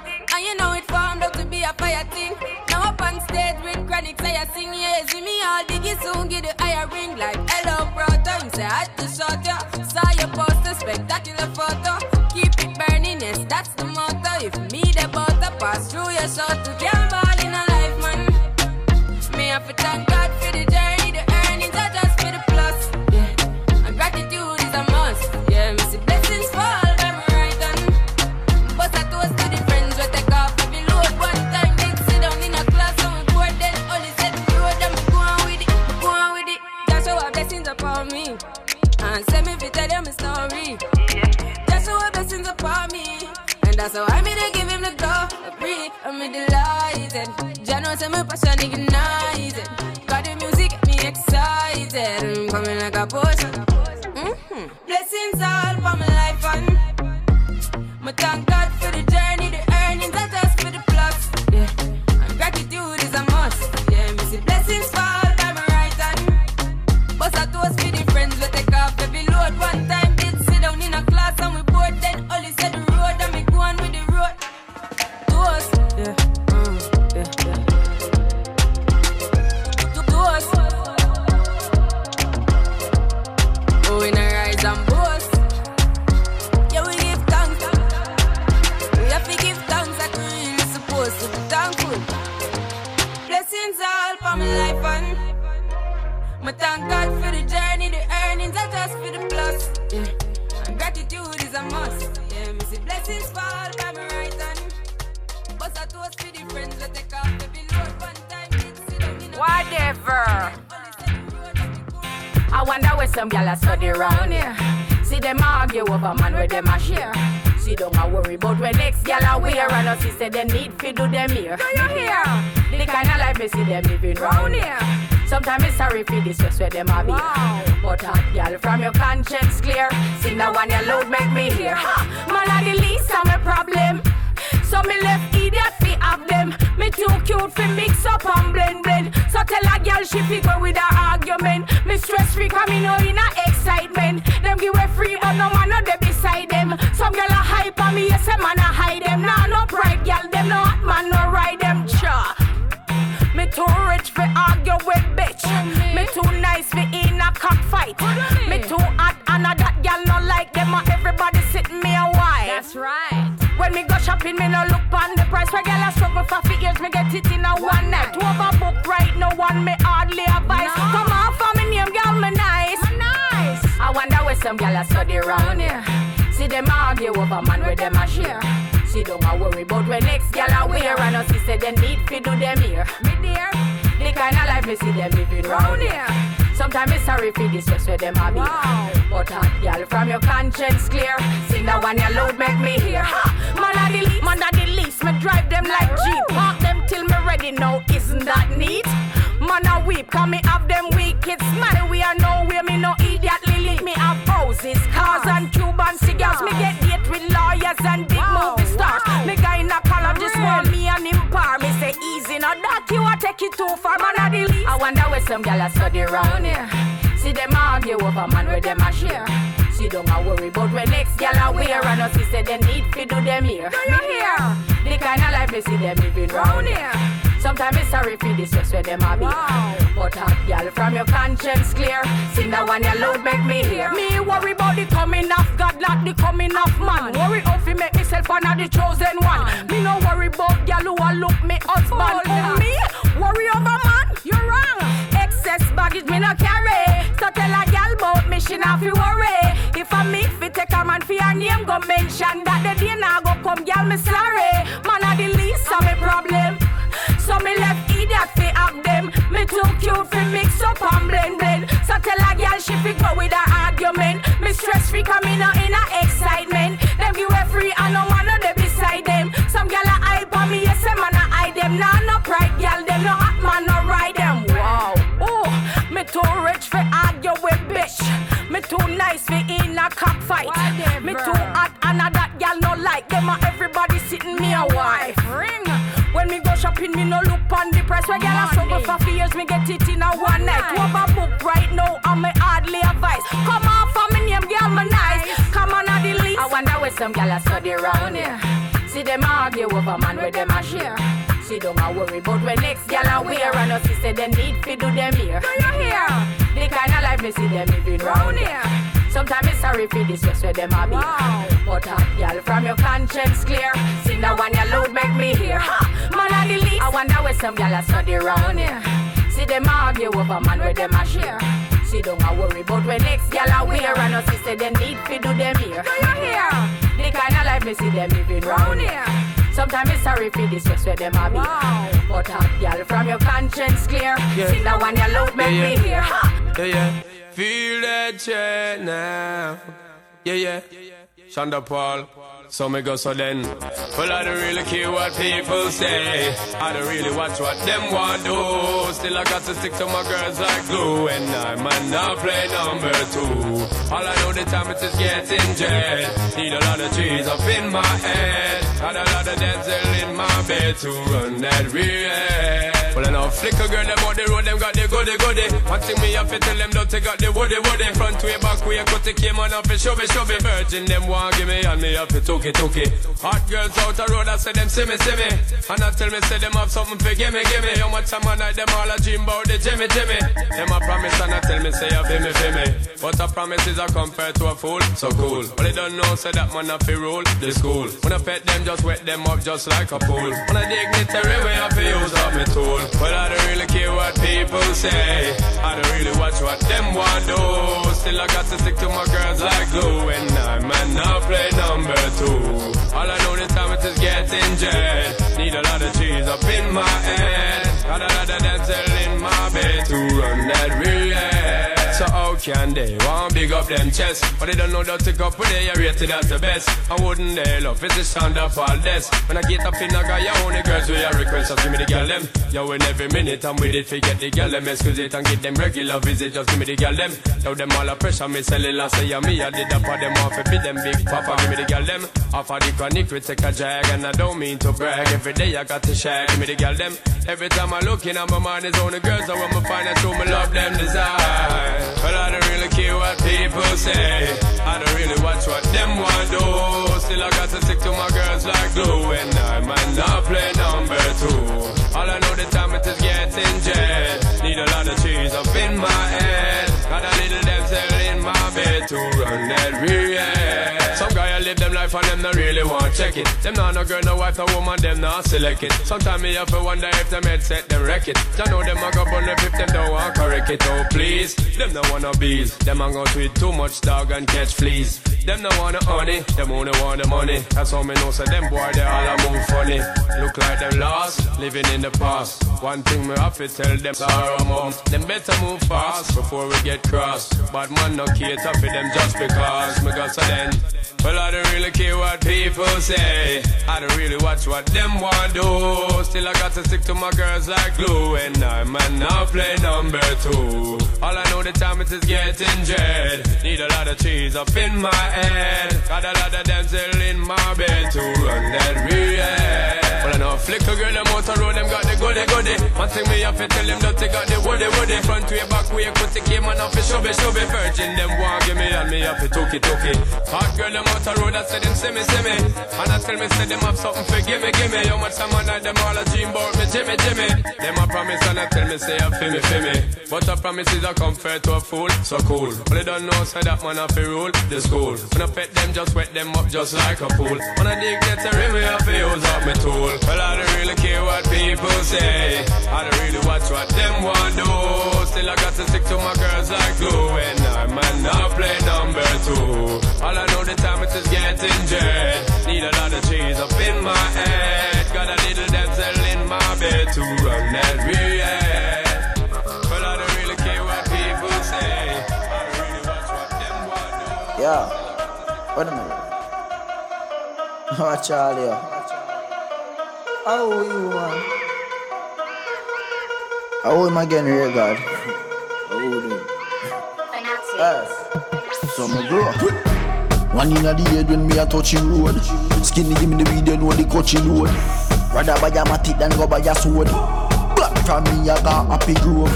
That's how I made to give him the go. I'm pretty, I'm delighted. Jano said my passion ignited. Got the music, get me excited. I'm coming like a potion. Mm-hmm. Blessings all for my life and my thank God for the journey, the earnings, the thirst for the plus. Yeah, and gratitude is a must. Yeah, me see blessings fall by my right hand. Bust a toast for the friends we take off every load one time. My thank God for the journey, the earnings, I just for the plus. Yeah. And gratitude is a must. Yeah, me see blessings fall by my right hand. But I toast for the friends that take off the below one time. Whatever. I wonder where some gals study round here. See them argue over man where them a share. She don't a worry about where next gal a wear. And us she say they need fi do them here. Do you hear? The kind of life me see them living round here. Sometimes it's sorry for this just where them a be. Wow. But hot gal from your conscience clear. See now one you load make me hear. Ha! Man a the least of my problem. So me left idiot fi have them. Me too cute fi mix up and blend blend. So tell a gal she fi go with her argument. Me stress free cause me no in a excitement. Them give way free but no man no dey beside them. Some gal a hype and me yes a man a hide them. Nah no pride gal them no hot man no ride them. Cha. Me too rich for argue with bitch. Mm-hmm. Me too nice for in a cockfight. Mm-hmm. Me too hot and a that girl no like them. And everybody sit me a while. That's right. When me go shopping, me no look on the price. Where girl I struggle for few years, me get it in a one, one night. Overbook right now, one me hardly advise. No. Come on for me name, girl, me nice. Me nice. I wonder where some girl I study round here. See them argue over man where them a share. She don't a worry about when next gal a wear. And us she said they need fi do them here. Me dear, the kind of life me see them living round here. Sometimes it's sorry fi this just where them a be. Wow. But hot gal from your conscience clear. Sing that one you loud make me hear. Ha! Man a the least, man a the least. Me drive them like Jeep. Park them till me ready now, isn't that neat? Man a weep, cause me have them wicked smile. We are nowhere, me no idiotly leave. Me have houses, cars and Cuban cigars. Me get date with lawyers and big wow. Movie stars. Wow. Me guy in a colorist want me and him par. Me say easy, now that you a take it too far. Man a the least. I wonder where some gal a study round here. See them argue over man where them a share. She don't a worry about where next gal a wear. And us she say they need fi do them here. Do you hear? The kind of life me see them living round here. Sometimes it's sorry for this just where them a be. Wow. But hot gal from your conscience clear. See now one you loud make me hear. Me worry about the coming of God, not the coming of man. Worry how fi make myself one of the chosen one. Me no worry about gal who a look me husband. Oh, me worry over man? You're wrong. Excess baggage me no carry. So tell a gal about me she na fi worry. If I me fi take a man fi a name go mention that the day na go come gal me sorry. Man a the least of me problem. So me left idiot fi have them. Me too cute fi mix up and blend blend. So tell a girl she fi go with her argument. Me stress free cause me not in a excitement. Them give way free and no man no dey beside them. Some girl a hype on me yes a man a hide them. Nah no pride girl them no hot man no ride them. Wow. Oh, me too rich fi argue with bitch. Me too nice fi in a cockfight. Me too hot and a that girl no like them. And everybody sitting me a wife ring. When me go shopping, me no look on the price. Where girl a struggle for few years, me get it in a one night. Overbook right now, and me hardly advice. Come on for me name, girl, me nice. Come on at the least. I wonder where some girl a study round here. See them argue over man where them a share. She don't a worry about where next girl a wear. And us she say they need fi do them here. Do you hear? The kind of life me see them living round here. Sometimes it's sorry for this just where them a be. Wow. But hot girl from your conscience clear. See now one you loud make me hear. Ha! Man a the least. I wonder where some gyal a study round here. See them argue over man where them a share. She don't a worry about where next gyal a wear. And us she say they need fi do them here. Do you hear? The kind of life me see them living round here. Sometimes it's sorry for this just where them a be. Wow. But hot girl from your conscience clear. Yeah. See now one you loud make yeah, yeah. me hear. Ha! Yeah, yeah. Feel that shit now. Yeah, yeah. Sean Paul. So me go so then. Well, I don't really care what people say. I don't really watch what them want do. Still I got to stick to my girls like glue. And I might not play number two. All I know the time is just getting jet. Need a lot of trees up in my head. Had a lot of Denzel in my bed to run that real. Well, I know flicker girl, them on the road, them got the goody goody. One thing me up, you tell them don't take out the woody woody. Front way, back way, cut the came on up and shove it, shove it. Virgin, them want give me and me up, you took it, took it. Hot girls out the road, I say them see me, see me. And I tell me, say them have something for gimme, gimme. How much time I night, them all a dream about the Jimmy, Jimmy. Them a promise and I tell me, say you be me, be me. But a promise is a compared to a fool, so cool. But they don't know, say that man up, he rule the school. When I pet them, just wet them up, just like a pool. When I dignitary, we have to use up me tool. But I don't really care what people say. I don't really watch what them want do. Still I got to stick to my girls like glue. And I might not play number two. All I know this time it is getting jet. Need a lot of cheese up in my head. Got a lot of dancing in my bed to run that relay. So how can they want big up them chest? But they don't know that to go for they are rated as the best. I wouldn't they love it's the sound of all this. When I get up in I got your only girls with your request. Just give me the girl them. Yo in every minute I'm with it forget the girl them. Excuse it and get them regular visit. Just give me the girl them. Now them all a pressure me sell it last year me. I did up for them off be them big papa. Give me the girl them. Off of the chronic we take a jag. And I don't mean to brag. Every day I got to shag. Give me the girl them. Every time I look in at my mind is only girls. I want my finance so me love them desire. Well, I don't really care what people say. I don't really watch what them want do. Still I got to stick to my girls like glue. And I might not play number two. All I know the time it is getting jet. Need a lot of cheese up in my head. Got a little damsel in my bed to run that real. Some guy I live them life and them not really want check it. Them not no girl, no wife, no woman, them not select it. Sometimes me have to wonder if them headset them wreck it. You know them I go on the fifth, them don't want correct it. Oh please, them no wanna bees. Them I go tweet too much dog and catch fleas. Them no wanna honey, them only want the money. That's how me know so them boy they all a move funny. Look like them lost, living in the past. One thing me have to tell them sorrow mom. Them better move fast before we get cross. But man no cater for them just because me got so then. Well, I don't really care what people say. I don't really watch what them want do. Still I got to stick to my girls like glue. And I might not play number two. All I know the time it is getting dread. Need a lot of cheese up in my head. Got a lot of damsel in my bed to run that real. Well, I know flicker girl, them out the road, them got the goody goody. One thing me have to tell them that they got the woody woody. Front way, back way, cut the came and off it, shove it, shove it. Virgin, them want give me and me have to took it, took it. Hot girl, them out the road, I say them see me, see me. And I tell me, say them have something for gimme, gimme. How much time I night, them all a dream about me, Jimmy, Jimmy. Them a promise and I tell me, say a fi me, fi me. But a promise is a comfort to a fool, so cool. But they don't know, say that man have to rule the school. When I pet them, just wet them up, just like a pool. When I dig that terrain, me have to use up me tool. Well, I don't really care what people say. I don't really watch what them want do. Still I got to stick to my girls like glue. And I might not play number two. All I know the time it is getting jet. Need a lot of cheese up in my head. Got a little damsel in my bed to run that real. Well, I don't really care what people say. I don't really watch what them want do. Yeah, wait a minute. Oh, Charlie. How are you, man? How am I getting real, God? How are you? Yes. So I'm a one in the head when me a touching road. Skinny give me the weed and what the coaching road. Rather buy a matic than go buy a sword. Black from me I got happy grove.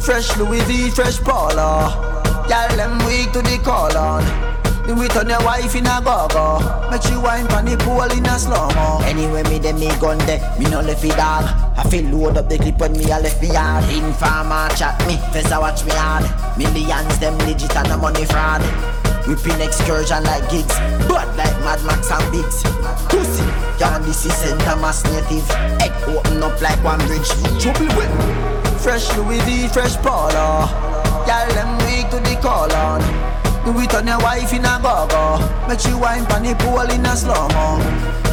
Fresh Louis V, fresh Paula. Y'all them weak to the call on. We turn your wife in a go-go. Make she wine pan the pool in a slow-mo. Anyway, me dem me gun de, me no left it all. I feel load up the clip when me a left me yard. Informer chat me, face a watch me hard. Millions them legit and a money fraud. We pin excursion like gigs, but like Mad Max and Biggs. Pussy, y'all this is Saint Thomas native. Head open up like one bridge, trouble with me. Fresh Louis V, fresh Polo. Y'all them weak to the call on. We turn your wife in a go-go. Make she wine pan the pool in a slow-mo.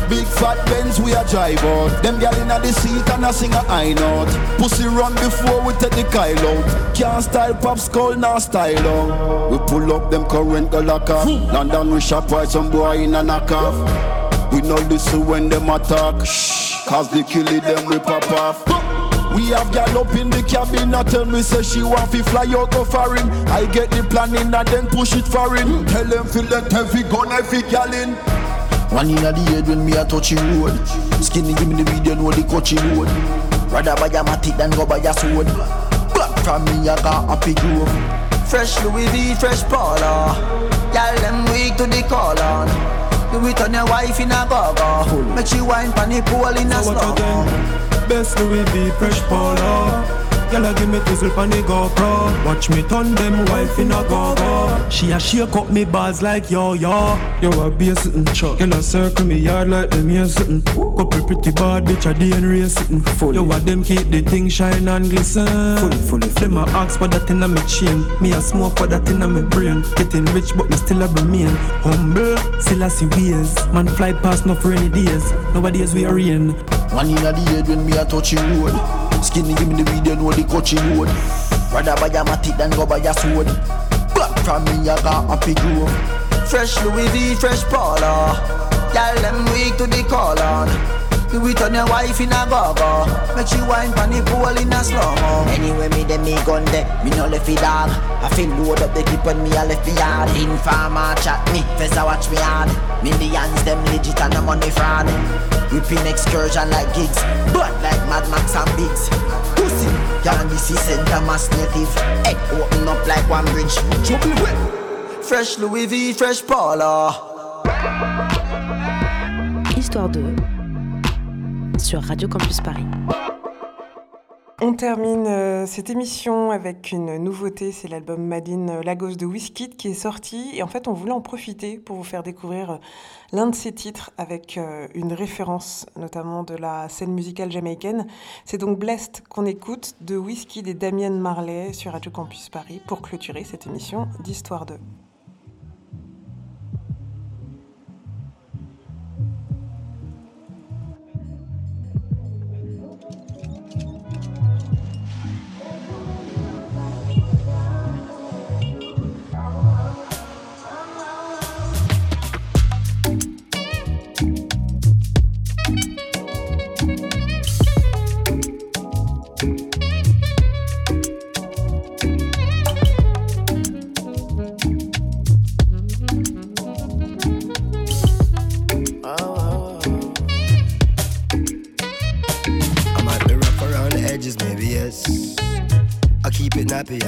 Big fat Benz we a drive out. Them gal in a the seat and a sing a high note. Pussy run before we take the kyle out. Can't style pop skull, nah style out. We pull up them current the locker. London we shop right some boy in a knock-off. We no listen when them attack, cause they kill it, them we pop off. We have gal up in the cabin, I tell me say she want fi fly out of foreign. I get the planning and then push it foreign. Tell them feel that heavy gun, every gal in. One in the head when me a touchy wood. Skinny give me the video, no the coachy wood. Rather buy a matic than go buy a sword. Black from me I got a big room. Fresh Louis V, fresh Polo. Y'all them weak to the colon. You return your wife in a go-go. Make she wine pan the pool in a slow. Best Louis V, fresh Polo. Y'all give me tizzle pan the GoPro. Watch me turn them wife in a go-go. She a shake up me bars like yo-yo. Yo a bass sitting chuck. Y'all a circle me yard like them here sitting. Couple pretty bad bitch a D N A sitting. Fully. Yo a them keep the thing shine and glisten. Fully, fully, fully. Them a ask for that in a me chain. Me a smoke for that in a me brain. Getting rich but me still a remain humble, still a see ways. Man fly past no rainy days. Nobody is we are in. One in a the head when me a touchy road. Skinny give me the video, no the coachy wood. Rather buy a matic than go buy a sword. Black from me, I got a big room. Fresh Louis V, fresh Polo. Y'all them weak to the colon. You return your wife in a go-go. Make she wine pan the pool in a slow-mo. Anyway, me dem me gun de, me no left it all. I feel load up the clip on me a left the yard. Informer chat me, fezza watch me hard. Millions them legit and I'm on the fraud. Whipping excursion like gigs, but like Mad Max and Biggs. Pussy, y'all this is center mass native. Head open up like one bridge. Triple whip. Fresh Louis V, fresh Polo. Histoire de sur Radio Campus Paris. On termine euh, cette émission avec une nouveauté, c'est l'album Made in Lagos de Wizkid qui est sorti. Et en fait, on voulait en profiter pour vous faire découvrir l'un de ses titres avec euh, une référence notamment de la scène musicale jamaïcaine. C'est donc Blessed qu'on écoute de Wizkid et Damian Marley sur Radio Campus Paris pour clôturer cette émission d'Histoire deux.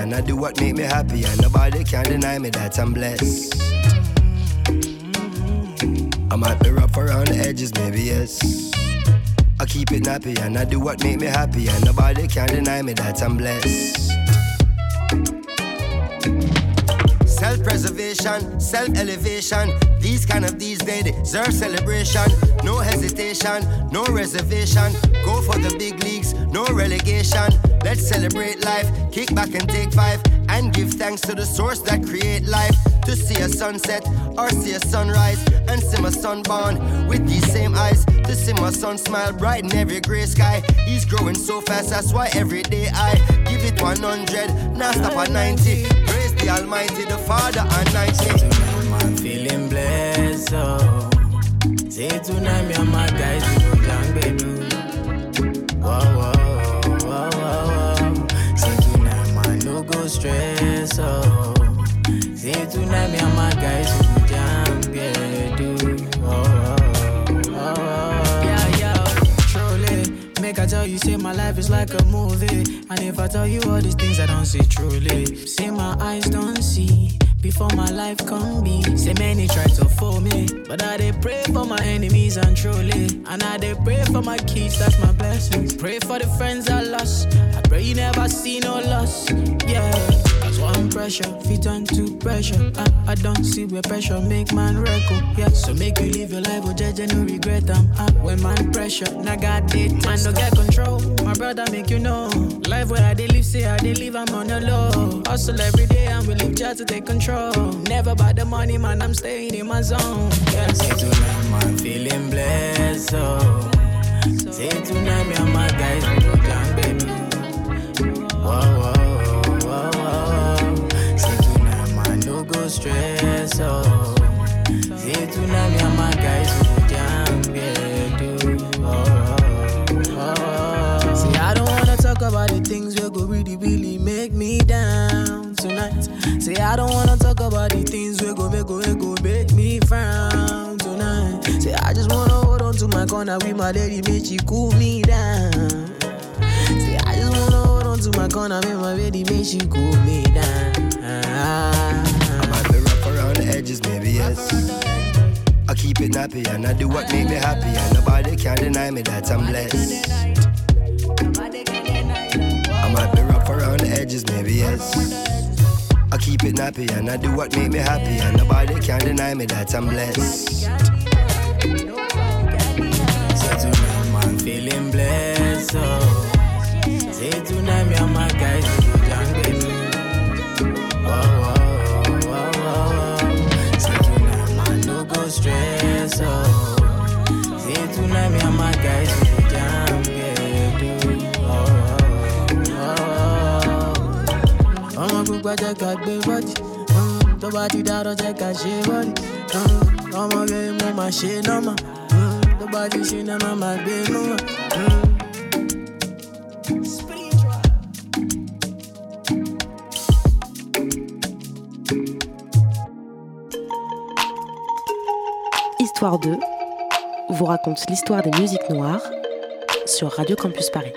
And I do what make me happy, and nobody can deny me that I'm blessed. I might be rough around the edges, maybe yes. I keep it nappy, and I do what make me happy, and nobody can deny me that I'm blessed. Self-preservation, self-elevation. These kind of these days deserve celebration. No hesitation, no reservation. Go for the big leagues, no relegation. Let's celebrate life, kick back and take five, and give thanks to the source that create life. To see a sunset or see a sunrise, and see my son born with these same eyes. To see my son smile bright in every grey sky. He's growing so fast, that's why every day I give it one hundred, now stop at ninety. Praise the Almighty, the Father and ninety. I'm feeling blessed, oh. Say tonight me and my guys we go down, baby. Wow, wow. Stress, oh. Say tonight me and my guys will jump, yeah, do. Oh, oh, oh, yeah, yeah. Truly, make I tell you, say my life is like a movie. And if I tell you all these things, I don't see truly. Say my eyes don't see before my life come be. Say many try to fool me, but I they pray for my enemies and truly. And I they pray for my kids, that's my blessings. Pray for the friends I lost. I pray you never see no loss. Yeah, cause one pressure, feet on to pressure. I, I don't see where pressure make man record. Yeah, so make you live your life with judge and no regret them. I, when man pressure, now got it. Man don't get control, my brother make you know. Life where I they live, say I they live, I'm on the low. Hustle every day and we live just to take control. Never buy the money, man, I'm staying in my zone. Yeah. Say tonight, man, feeling blessed, oh. Say tonight, me and my guys, we go down, baby. Whoa, whoa, whoa, whoa. Say tonight, man, no go stress, oh. Say tonight, me and my guys, we go down, I just wanna hold on to my corner with my lady, make she cool me down. Say, I just wanna hold on to my corner with my lady, make she cool me down. I might be rough around the edges, maybe yes. I keep it happy and I do what make me happy, and nobody can deny me that I'm blessed. I might be rough around the edges, maybe yes. I keep it nappy and I do what make me happy, and nobody can deny me that I'm blessed. So tonight I'm feeling blessed. Oh. Say tonight me and my guys do jungle. Oh oh oh oh oh. Say tonight man no go stress. Oh. Say tonight me and my guys do jungle. Oh. I'm a good boy, I got big body. The body that I got she body. I'm a game with my shit number. The body she never my big number. Histoire deux vous raconte l'histoire des musiques noires sur Radio Campus Paris.